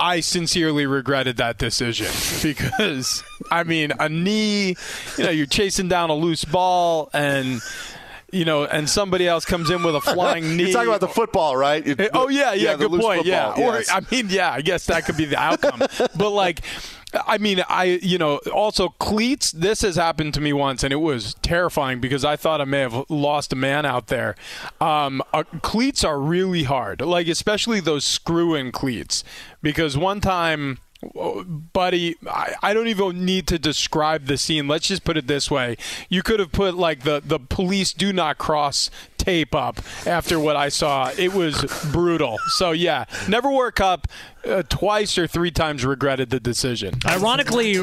I sincerely regretted that decision because, a knee, you're chasing down a loose ball and somebody else comes in with a flying knee. You're talking about the football, right? Good point. Yeah. Yes. Or, I guess that could be the outcome. But, also cleats. This has happened to me once, and it was terrifying because I thought I may have lost a man out there. Cleats are really hard, especially those screw-in cleats, because one time, buddy, I don't even need to describe the scene. Let's just put it this way. You could have put the police do not cross tape up after what I saw. It was brutal. So, yeah, never wore a cup. Twice or 3 times regretted the decision. Ironically,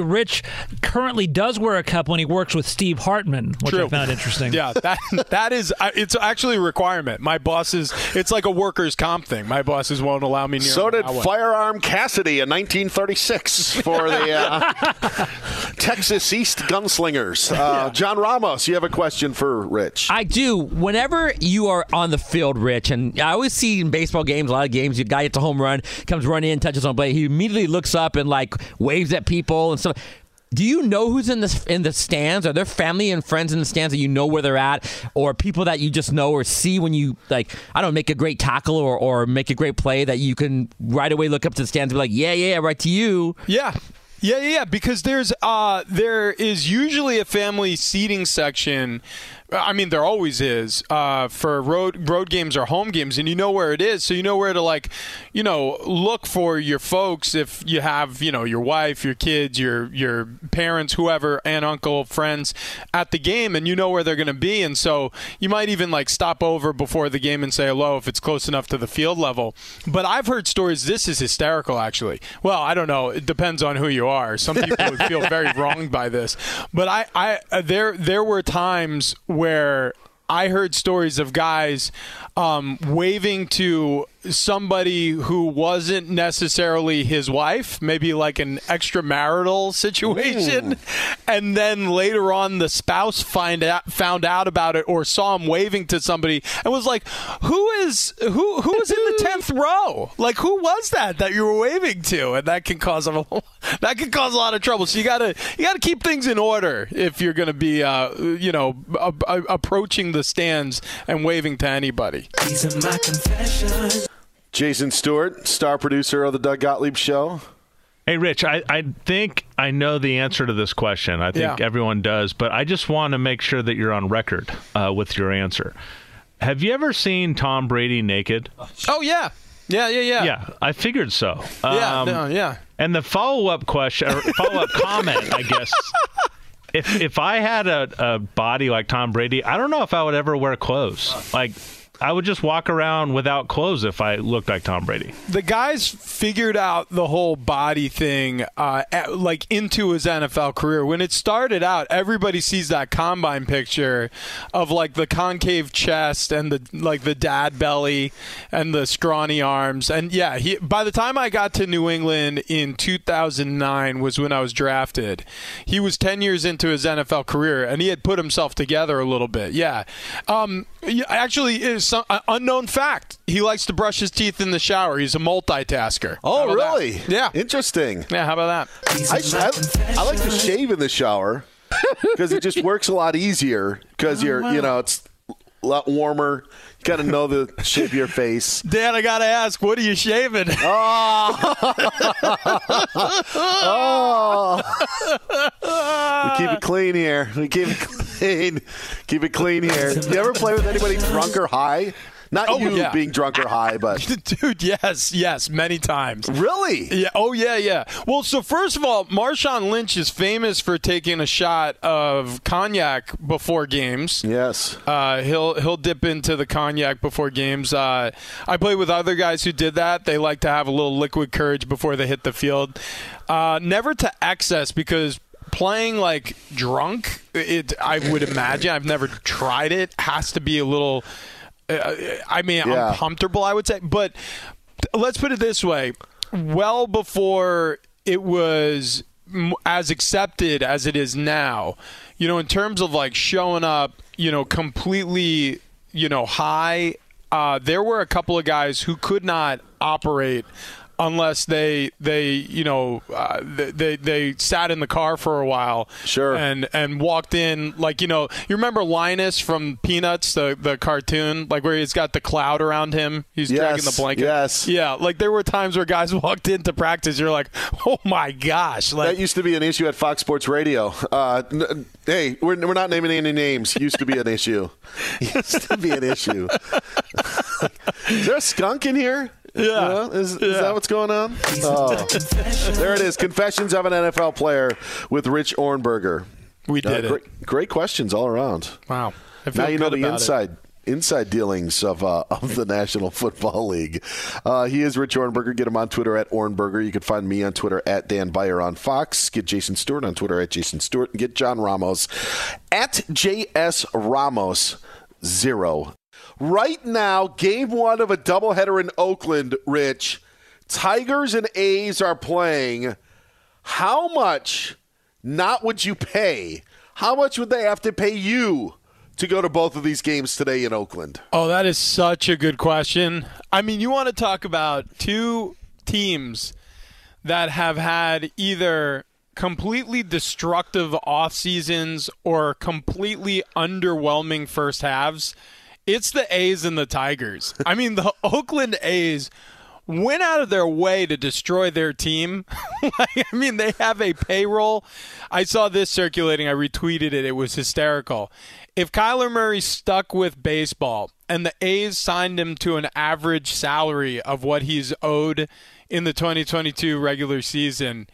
Rich currently does wear a cup when he works with Steve Hartman, which I found interesting. Yeah, that is, it's actually a requirement. My bosses, it's like a workers' comp thing. My bosses won't allow me near. So did Firearm Cassidy in 1936 for the Texas East Gunslingers. John Ramos, you have a question for Rich. I do. Whenever you are on the field, Rich, and I always see in baseball games, a lot of games, you guy hits a home run, comes running in, touches on play. He immediately looks up and waves at people and stuff. Do you know who's in the stands? Are there family and friends in the stands that you know where they're at, or people that you just know or see when you make a great tackle or make a great play that you can right away look up to the stands and be like, yeah, right to you. Yeah. Yeah, because there is usually a family seating section I mean, there always is for road games or home games, and you know where it is, so you know where to, like, you know, look for your folks if you have, you know, your wife, your kids, your parents, whoever, aunt, uncle, friends at the game, and you know where they're going to be, and so you might even like stop over before the game and say hello if it's close enough to the field level. But I've heard stories. This is hysterical, actually. Well, I don't know. It depends on who you are. Some people would feel very wronged by this, but there were times where I heard stories of guys waving to somebody who wasn't necessarily his wife, maybe like an extramarital situation. Ooh. And then later on the spouse found out about it or saw him waving to somebody and was like, who was in the 10th row? Like, who was that you were waving to? And that can cause a lot of trouble. So you got to keep things in order if you're going to be approaching the stands and waving to anybody. These are my confessions. Jason Stewart, star producer of the Doug Gottlieb Show. Hey, Rich, I think I know the answer to this question. I think everyone does, but I just want to make sure that you're on record with your answer. Have you ever seen Tom Brady naked? Oh, yeah. Yeah. Yeah, I figured so. And the follow-up question, or follow-up comment, I guess. If I had a body like Tom Brady, I don't know if I would ever wear clothes. Like, I would just walk around without clothes if I looked like Tom Brady. The guys figured out the whole body thing into his NFL career. When it started out, everybody sees that combine picture of like the concave chest and the like the dad belly and the scrawny arms. And yeah, by the time I got to New England in 2009 was when I was drafted. He was 10 years into his NFL career and he had put himself together a little bit. Yeah. Actually, it is unknown fact. He likes to brush his teeth in the shower. He's a multitasker. Oh, really? That? Yeah. Interesting. Yeah, how about that? I like to shave in the shower because it just works a lot easier because it's a lot warmer. You got to know the shape of your face. Dan, I got to ask, what are you shaving? Oh. We keep it clean here. Keep it clean here. You ever play with anybody drunk or high? Being drunk or high, but dude, yes, many times. Really? Yeah. Oh, yeah. Well, so first of all, Marshawn Lynch is famous for taking a shot of cognac before games. Yes. He'll dip into the cognac before games. I played with other guys who did that. They like to have a little liquid courage before they hit the field. Never to excess because playing like drunk, I would imagine. I've never tried it. Has to be a little. Uncomfortable, I would say. But let's put it this way. Well before it was as accepted as it is now, you know, in terms of like showing up, you know, completely, you know, high, there were a couple of guys who could not operate unless they sat in the car for a while, sure, and walked in like, you know, you remember Linus from Peanuts, the cartoon, like where he's got the cloud around him, he's dragging the blanket. Yes, yeah. Like there were times where guys walked into practice, you're like, oh my gosh, like, that used to be an issue at Fox Sports Radio. Hey, we're not naming any names. Used to be an issue. Is there a skunk in here? Yeah. Is that what's going on? Oh. There it is. Confessions of an NFL Player with Rich Ohrnberger. We did it. Great questions all around. Wow. Now you know the inside dealings of the National Football League. He is Rich Ohrnberger. Get him on Twitter at Ohrnberger. You can find me on Twitter at Dan Beyer on Fox. Get Jason Stewart on Twitter at Jason Stewart. And get John Ramos at JS Ramos 0. Right now, game one of a doubleheader in Oakland, Rich. Tigers and A's are playing. How much not would you pay? How much would they have to pay you to go to both of these games today in Oakland? Oh, that is such a good question. I mean, you want to talk about two teams that have had either completely destructive off seasons or completely underwhelming first halves. It's the A's and the Tigers. I mean, the Oakland A's went out of their way to destroy their team. Like, I mean, they have a payroll. I saw this circulating. I retweeted it. It was hysterical. If Kyler Murray stuck with baseball and the A's signed him to an average salary of what he's owed in the 2022 regular season,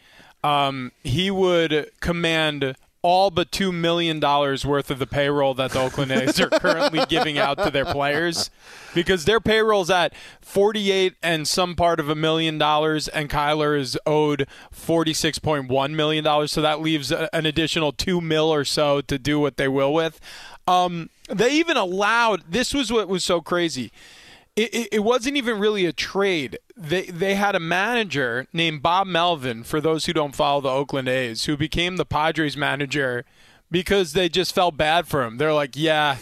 he would command all but $2 million worth of the payroll that the Oakland A's are currently giving out to their players, because their payroll's at 48 and some part of $1 million, and Kyler is owed $46.1 million, so that leaves an additional $2 million or so to do what they will with. They even allowed – this was what was so crazy – It wasn't even really a trade. They had a manager named Bob Melvin, for those who don't follow the Oakland A's, who became the Padres manager because they just felt bad for him. They're like, yeah,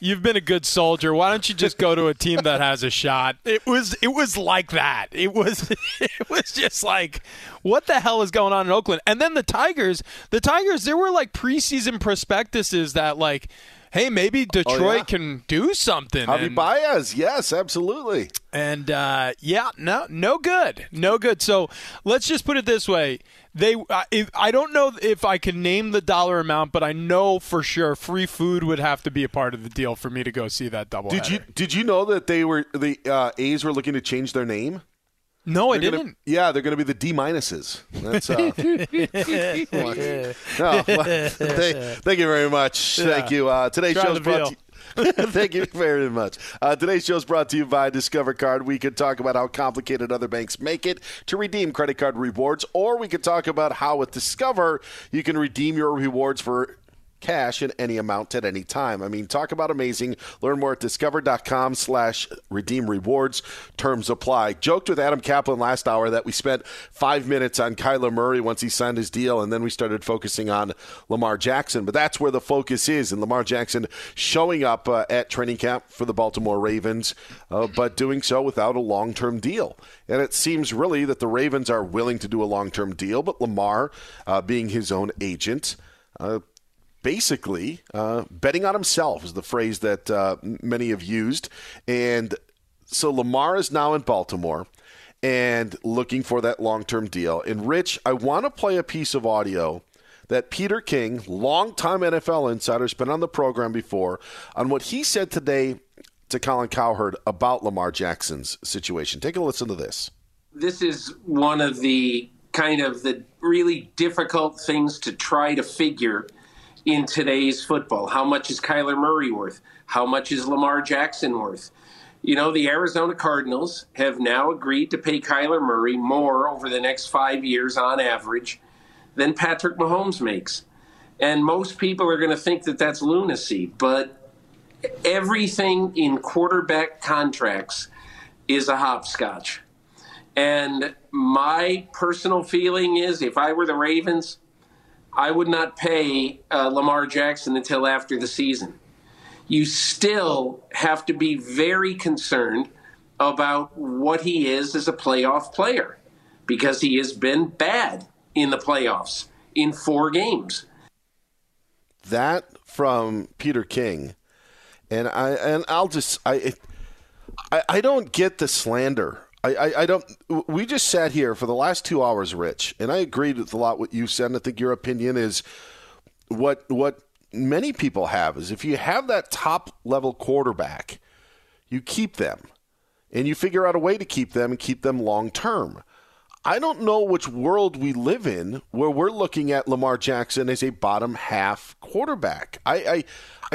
you've been a good soldier. Why don't you just go to a team that has a shot? It was like that. It was just like, what the hell is going on in Oakland? And then the Tigers, there were like preseason prospectuses that like, hey, maybe Detroit can do something. Javi Baez, yes, absolutely. And, no good. So let's just put it this way. I don't know if I can name the dollar amount, but I know for sure free food would have to be a part of the deal for me to go see that doubleheader. Did you know that the A's were looking to change their name? No, I didn't. They're going to be the D-minuses. That's thank you very much. Yeah. Thank you. Thank you very much. Today's show is brought to you by Discover Card. We could talk about how complicated other banks make it to redeem credit card rewards, or we could talk about how with Discover you can redeem your rewards for cash in any amount at any time. I mean, talk about amazing. Learn more at discover.com/redeem rewards. Terms apply. Joked with Adam Caplan last hour that we spent 5 minutes on Kyler Murray once he signed his deal, and then we started focusing on Lamar Jackson. But that's where the focus is, and Lamar Jackson showing up at training camp for the Baltimore Ravens, but doing so without a long-term deal. And it seems really that the Ravens are willing to do a long-term deal, but Lamar, being his own agent, basically, betting on himself is the phrase that many have used. And so Lamar is now in Baltimore and looking for that long-term deal. And, Rich, I want to play a piece of audio that Peter King, longtime NFL insider, has been on the program before, on what he said today to Colin Cowherd about Lamar Jackson's situation. Take a listen to this. This is one of the kind of the really difficult things to try to figure in today's football. How much is Kyler Murray worth? How much is Lamar Jackson worth? You know, the Arizona Cardinals have now agreed to pay Kyler Murray more over the next 5 years on average than Patrick Mahomes makes. And most people are going to think that that's lunacy, but everything in quarterback contracts is a hopscotch. And my personal feeling is, if I were the Ravens, I would not pay Lamar Jackson until after the season. You still have to be very concerned about what he is as a playoff player, because he has been bad in the playoffs in 4 games. That from Peter King. I don't get the slander. I don't. We just sat here for the last 2 hours, Rich, and I agreed with a lot what you said. And I think your opinion is what many people have is, if you have that top level quarterback, you keep them, and you figure out a way to keep them and keep them long term. I don't know which world we live in where we're looking at Lamar Jackson as a bottom half quarterback. I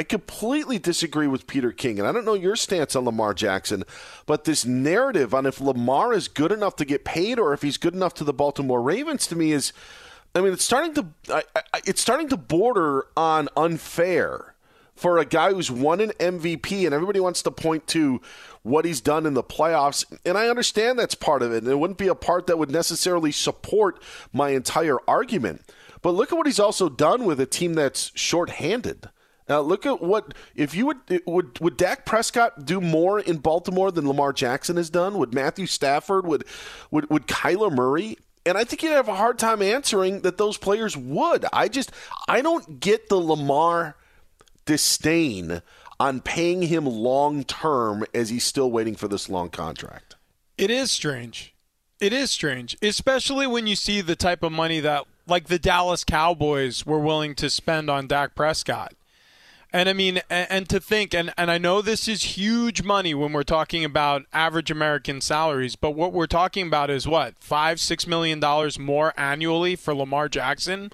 completely disagree with Peter King, and I don't know your stance on Lamar Jackson, but this narrative on if Lamar is good enough to get paid or if he's good enough to the Baltimore Ravens, to me is, I mean, it's starting to border on unfair for a guy who's won an MVP, and everybody wants to point to what he's done in the playoffs, and I understand that's part of it, and it wouldn't be a part that would necessarily support my entire argument. But look at what he's also done with a team that's shorthanded. Now look at what if you would Dak Prescott do more in Baltimore than Lamar Jackson has done? Would Matthew Stafford? Would Kyler Murray? And I think you'd have a hard time answering that those players would. I don't get the Lamar disdain on paying him long term as he's still waiting for this long contract. It is strange. It is strange, especially when you see the type of money that, like, the Dallas Cowboys were willing to spend on Dak Prescott. And, I mean, and to think, and I know this is huge money when we're talking about average American salaries, but what we're talking about is what, $5, $6 million more annually for Lamar Jackson?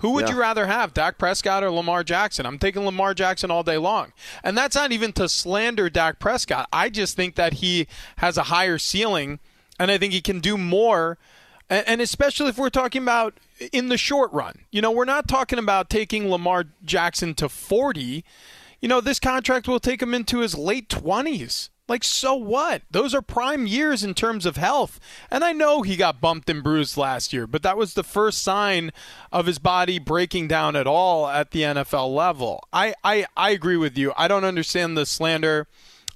Who would you rather have, Dak Prescott or Lamar Jackson? I'm taking Lamar Jackson all day long. And that's not even to slander Dak Prescott. I just think that he has a higher ceiling, and I think he can do more, and especially if we're talking about in the short run. You know, we're not talking about taking Lamar Jackson to 40. You know, this contract will take him into his late 20s. Like, so what? Those are prime years in terms of health. And I know he got bumped and bruised last year, but that was the first sign of his body breaking down at all at the NFL level. I agree with you. I don't understand the slander.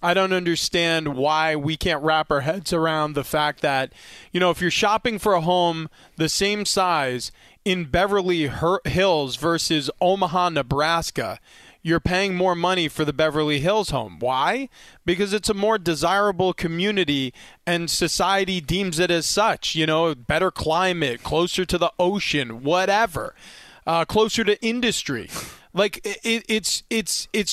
I don't understand why we can't wrap our heads around the fact that, you know, if you're shopping for a home the same size in Beverly Hills versus Omaha, Nebraska, you're paying more money for the Beverly Hills home. Why? Because it's a more desirable community and society deems it as such. You know, better climate, closer to the ocean, whatever, closer to industry. Like, it's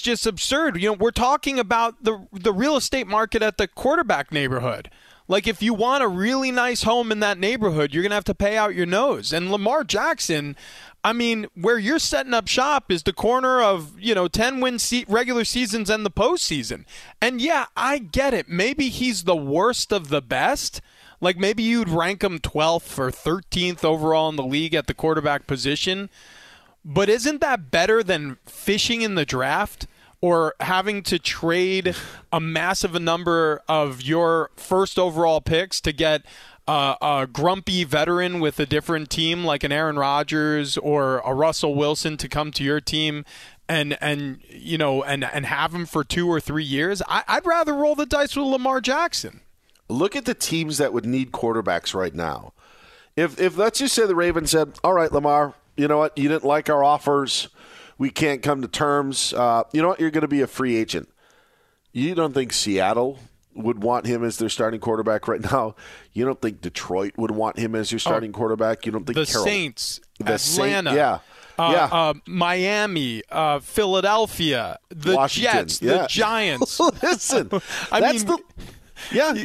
just absurd. You know, we're talking about the real estate market at the quarterback neighborhood. Like, if you want a really nice home in that neighborhood, you're going to have to pay out your nose. And Lamar Jackson, I mean, where you're setting up shop is the corner of, you know, 10-win regular seasons and the postseason. And, yeah, I get it. Maybe he's the worst of the best. Like, maybe you'd rank him 12th or 13th overall in the league at the quarterback position. But isn't that better than fishing in the draft or having to trade a massive number of your first overall picks to get a grumpy veteran with a different team like an Aaron Rodgers or a Russell Wilson to come to your team and you know and have him for 2 or 3 years? I'd rather roll the dice with Lamar Jackson. Look at the teams that would need quarterbacks right now. If let's just say the Ravens said, all right, Lamar, you know what? You didn't like our offers. We can't come to terms. You know what? You're going to be a free agent. You don't think Seattle would want him as their starting quarterback right now? You don't think Detroit would want him as your starting quarterback? You don't think Saints, Atlanta, Miami, Philadelphia, the Washington, Jets, the Giants. Listen,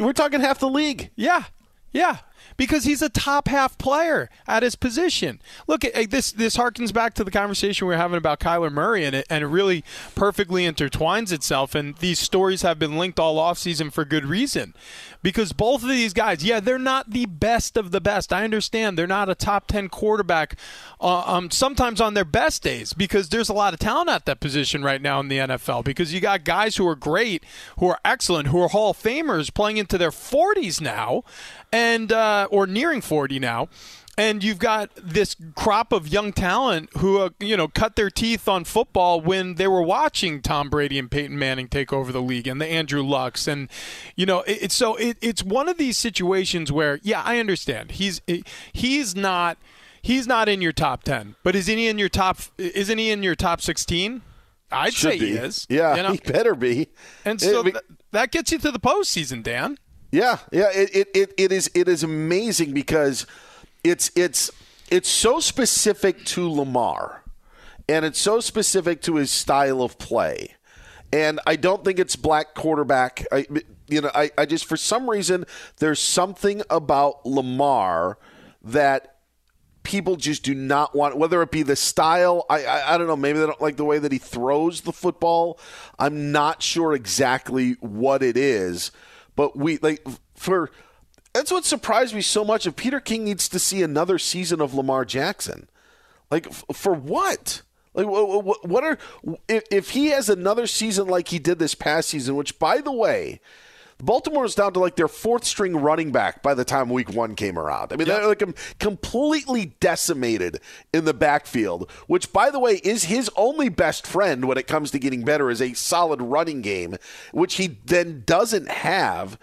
we're talking half the league. Yeah. Because he's a top half player at his position. Look, this harkens back to the conversation we were having about Kyler Murray, and it really perfectly intertwines itself. And these stories have been linked all offseason for good reason. Because both of these guys, they're not the best of the best. I understand they're not a top 10 quarterback sometimes on their best days, because there's a lot of talent at that position right now in the NFL, because you got guys who are great, who are excellent, who are Hall of Famers playing into their 40s now and or nearing 40 now. And you've got this crop of young talent who, cut their teeth on football when they were watching Tom Brady and Peyton Manning take over the league, and the Andrew Lucks. And, it's one of these situations where, I understand he's not in your top 10, but isn't he in your top 16? I'd say he is. Yeah, he better be. And so that gets you to the postseason, Dan. Yeah. It is amazing because it's so specific to Lamar, and it's so specific to his style of play. And I don't think it's black quarterback. I just, for some reason, there's something about Lamar that people just do not want, whether it be the style. I don't know. Maybe they don't like the way that he throws the football. I'm not sure exactly what it is, but that's what surprised me so much. If Peter King needs to see another season of Lamar Jackson, like for what? Like what are if he has another season like he did this past season? Which, by the way, Baltimore was down to like their fourth string running back by the time Week 1 came around. I mean, they're like completely decimated in the backfield, which, by the way, is his only best friend when it comes to getting better, is a solid running game, which he then doesn't have.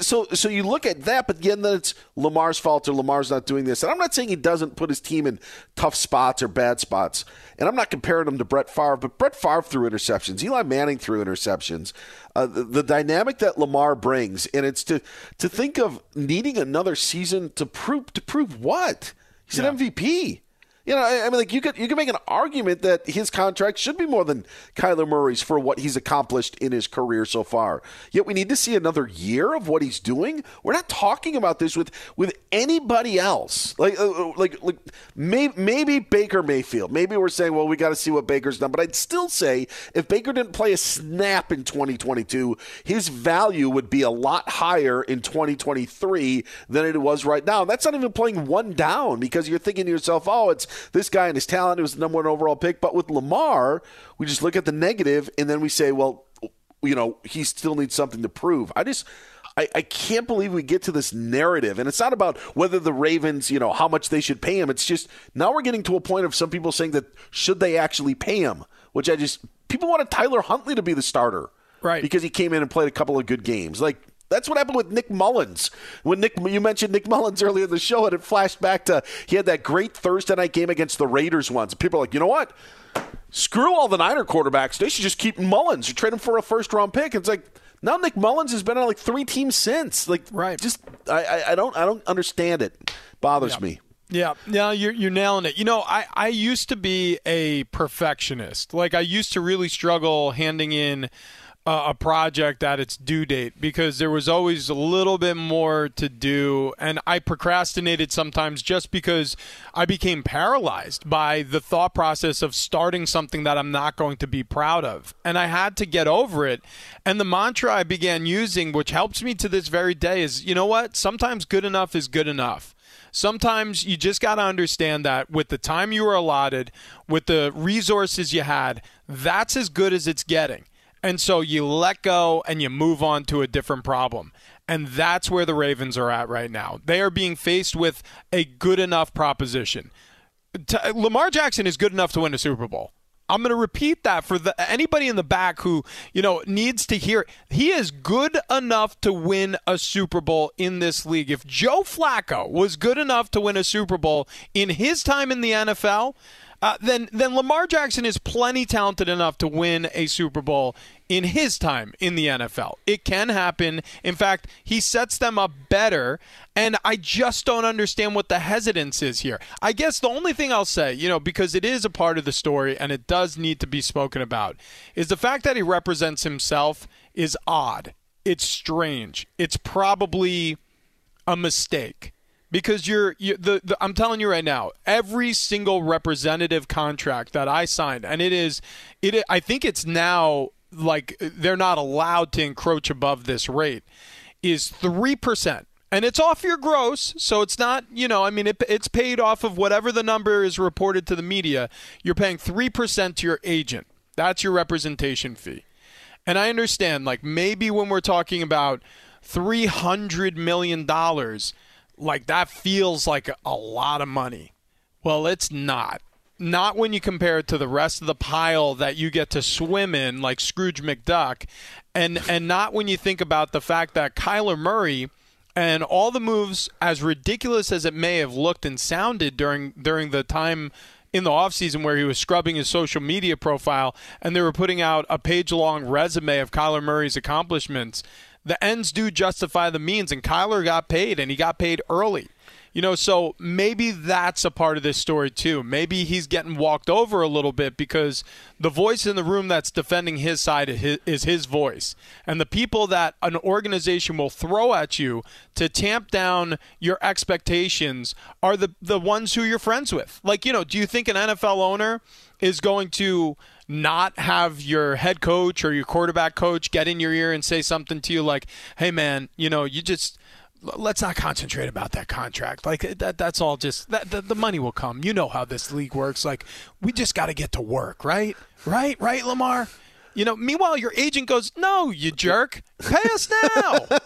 So you look at that, but again, then it's Lamar's fault, or Lamar's not doing this. And I'm not saying he doesn't put his team in tough spots or bad spots. And I'm not comparing him to Brett Favre, but Brett Favre threw interceptions. Eli Manning threw interceptions. the dynamic that Lamar brings, and it's to think of needing another season to prove what? He's an MVP. You know, I mean, like you could make an argument that his contract should be more than Kyler Murray's for what he's accomplished in his career so far. Yet we need to see another year of what he's doing. We're not talking about this with anybody else. Like maybe Baker Mayfield. Maybe we're saying, well, we got to see what Baker's done. But I'd still say if Baker didn't play a snap in 2022, his value would be a lot higher in 2023 than it was right now. And that's not even playing one down, because you're thinking to yourself, oh, it's this guy and his talent, it was the number one overall pick. But with Lamar, we just look at the negative and then we say, well, you know, he still needs something to prove. I can't believe we get to this narrative. And it's not about whether the Ravens, you know, how much they should pay him. It's just now we're getting to a point of some people saying that should they actually pay him, which people wanted Tyler Huntley to be the starter. Right. Because he came in and played a couple of good games. Like, that's what happened with Nick Mullins. You mentioned Nick Mullins earlier in the show, and it flashed back to he had that great Thursday night game against the Raiders once. People are like, you know what? Screw all the Niner quarterbacks. They should just keep Mullins. You trade him for a first-round pick. It's like, now Nick Mullins has been on like three teams since. Like, right. Just I don't understand it. It bothers me. Yeah, no, you're nailing it. You know, I used to be a perfectionist. Like, I used to really struggle handing in a project at its due date because there was always a little bit more to do, and I procrastinated sometimes just because I became paralyzed by the thought process of starting something that I'm not going to be proud of, and I had to get over it. And the mantra I began using, which helps me to this very day, is, you know what, sometimes good enough is good enough. Sometimes you just got to understand that with the time you were allotted, with the resources you had, that's as good as it's getting. And so you let go and you move on to a different problem. And that's where the Ravens are at right now. They are being faced with a good enough proposition. Lamar Jackson is good enough to win a Super Bowl. I'm going to repeat that for anybody in the back who, you know, needs to hear it. He is good enough to win a Super Bowl in this league. If Joe Flacco was good enough to win a Super Bowl in his time in the NFL, then Lamar Jackson is plenty talented enough to win a Super Bowl in his time in the NFL. It can happen. In fact, he sets them up better, and I just don't understand what the hesitance is here. I guess the only thing I'll say, you know, because it is a part of the story and it does need to be spoken about, is the fact that he represents himself is odd. It's strange. It's probably a mistake. Because I'm telling you right now, every single representative contract that I signed, and I think it's now like they're not allowed to encroach above this rate, is 3%. And it's off your gross, so it's not, you know, I mean, it's paid off of whatever the number is reported to the media. You're paying 3% to your agent. That's your representation fee. And I understand, like, maybe when we're talking about $300 million, like, that feels like a lot of money. Well, it's not. Not when you compare it to the rest of the pile that you get to swim in, like Scrooge McDuck, and not when you think about the fact that Kyler Murray and all the moves, as ridiculous as it may have looked and sounded during the time in the offseason where he was scrubbing his social media profile and they were putting out a page-long resume of Kyler Murray's accomplishments, the ends do justify the means, and Kyler got paid, and he got paid early. You know, so maybe that's a part of this story too. Maybe he's getting walked over a little bit because the voice in the room that's defending his side is his voice. And the people that an organization will throw at you to tamp down your expectations are the ones who you're friends with. Like, you know, do you think an NFL owner is going to not have your head coach or your quarterback coach get in your ear and say something to you like, hey, man, you know, you just – let's not concentrate about that contract. Like, that's all just the money will come. You know how this league works. Like, we just got to get to work, right? Right, Lamar? You know, meanwhile, your agent goes, no, you jerk. Pay us now.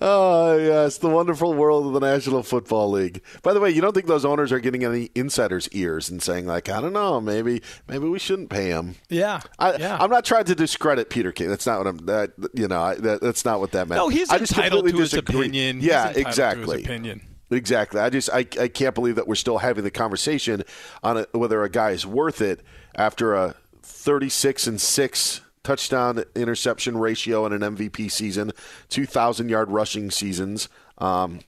Oh, yes, the wonderful world of the National Football League. By the way, you don't think those owners are getting any insiders' ears and saying, like, I don't know, maybe we shouldn't pay him. Yeah, I'm not trying to discredit Peter King. That's not what that's not what that meant. No, he's entitled to his opinion. Yeah, exactly. Exactly. I can't believe that we're still having the conversation on whether a guy is worth it after a 36-6 touchdown-interception ratio in an MVP season, 2,000-yard rushing seasons. In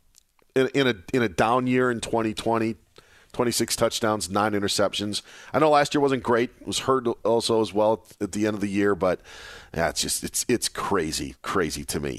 a down year in 2020, 26 touchdowns, 9 interceptions. I know last year wasn't great. It was hurt also as well at the end of the year, but yeah, it's crazy to me.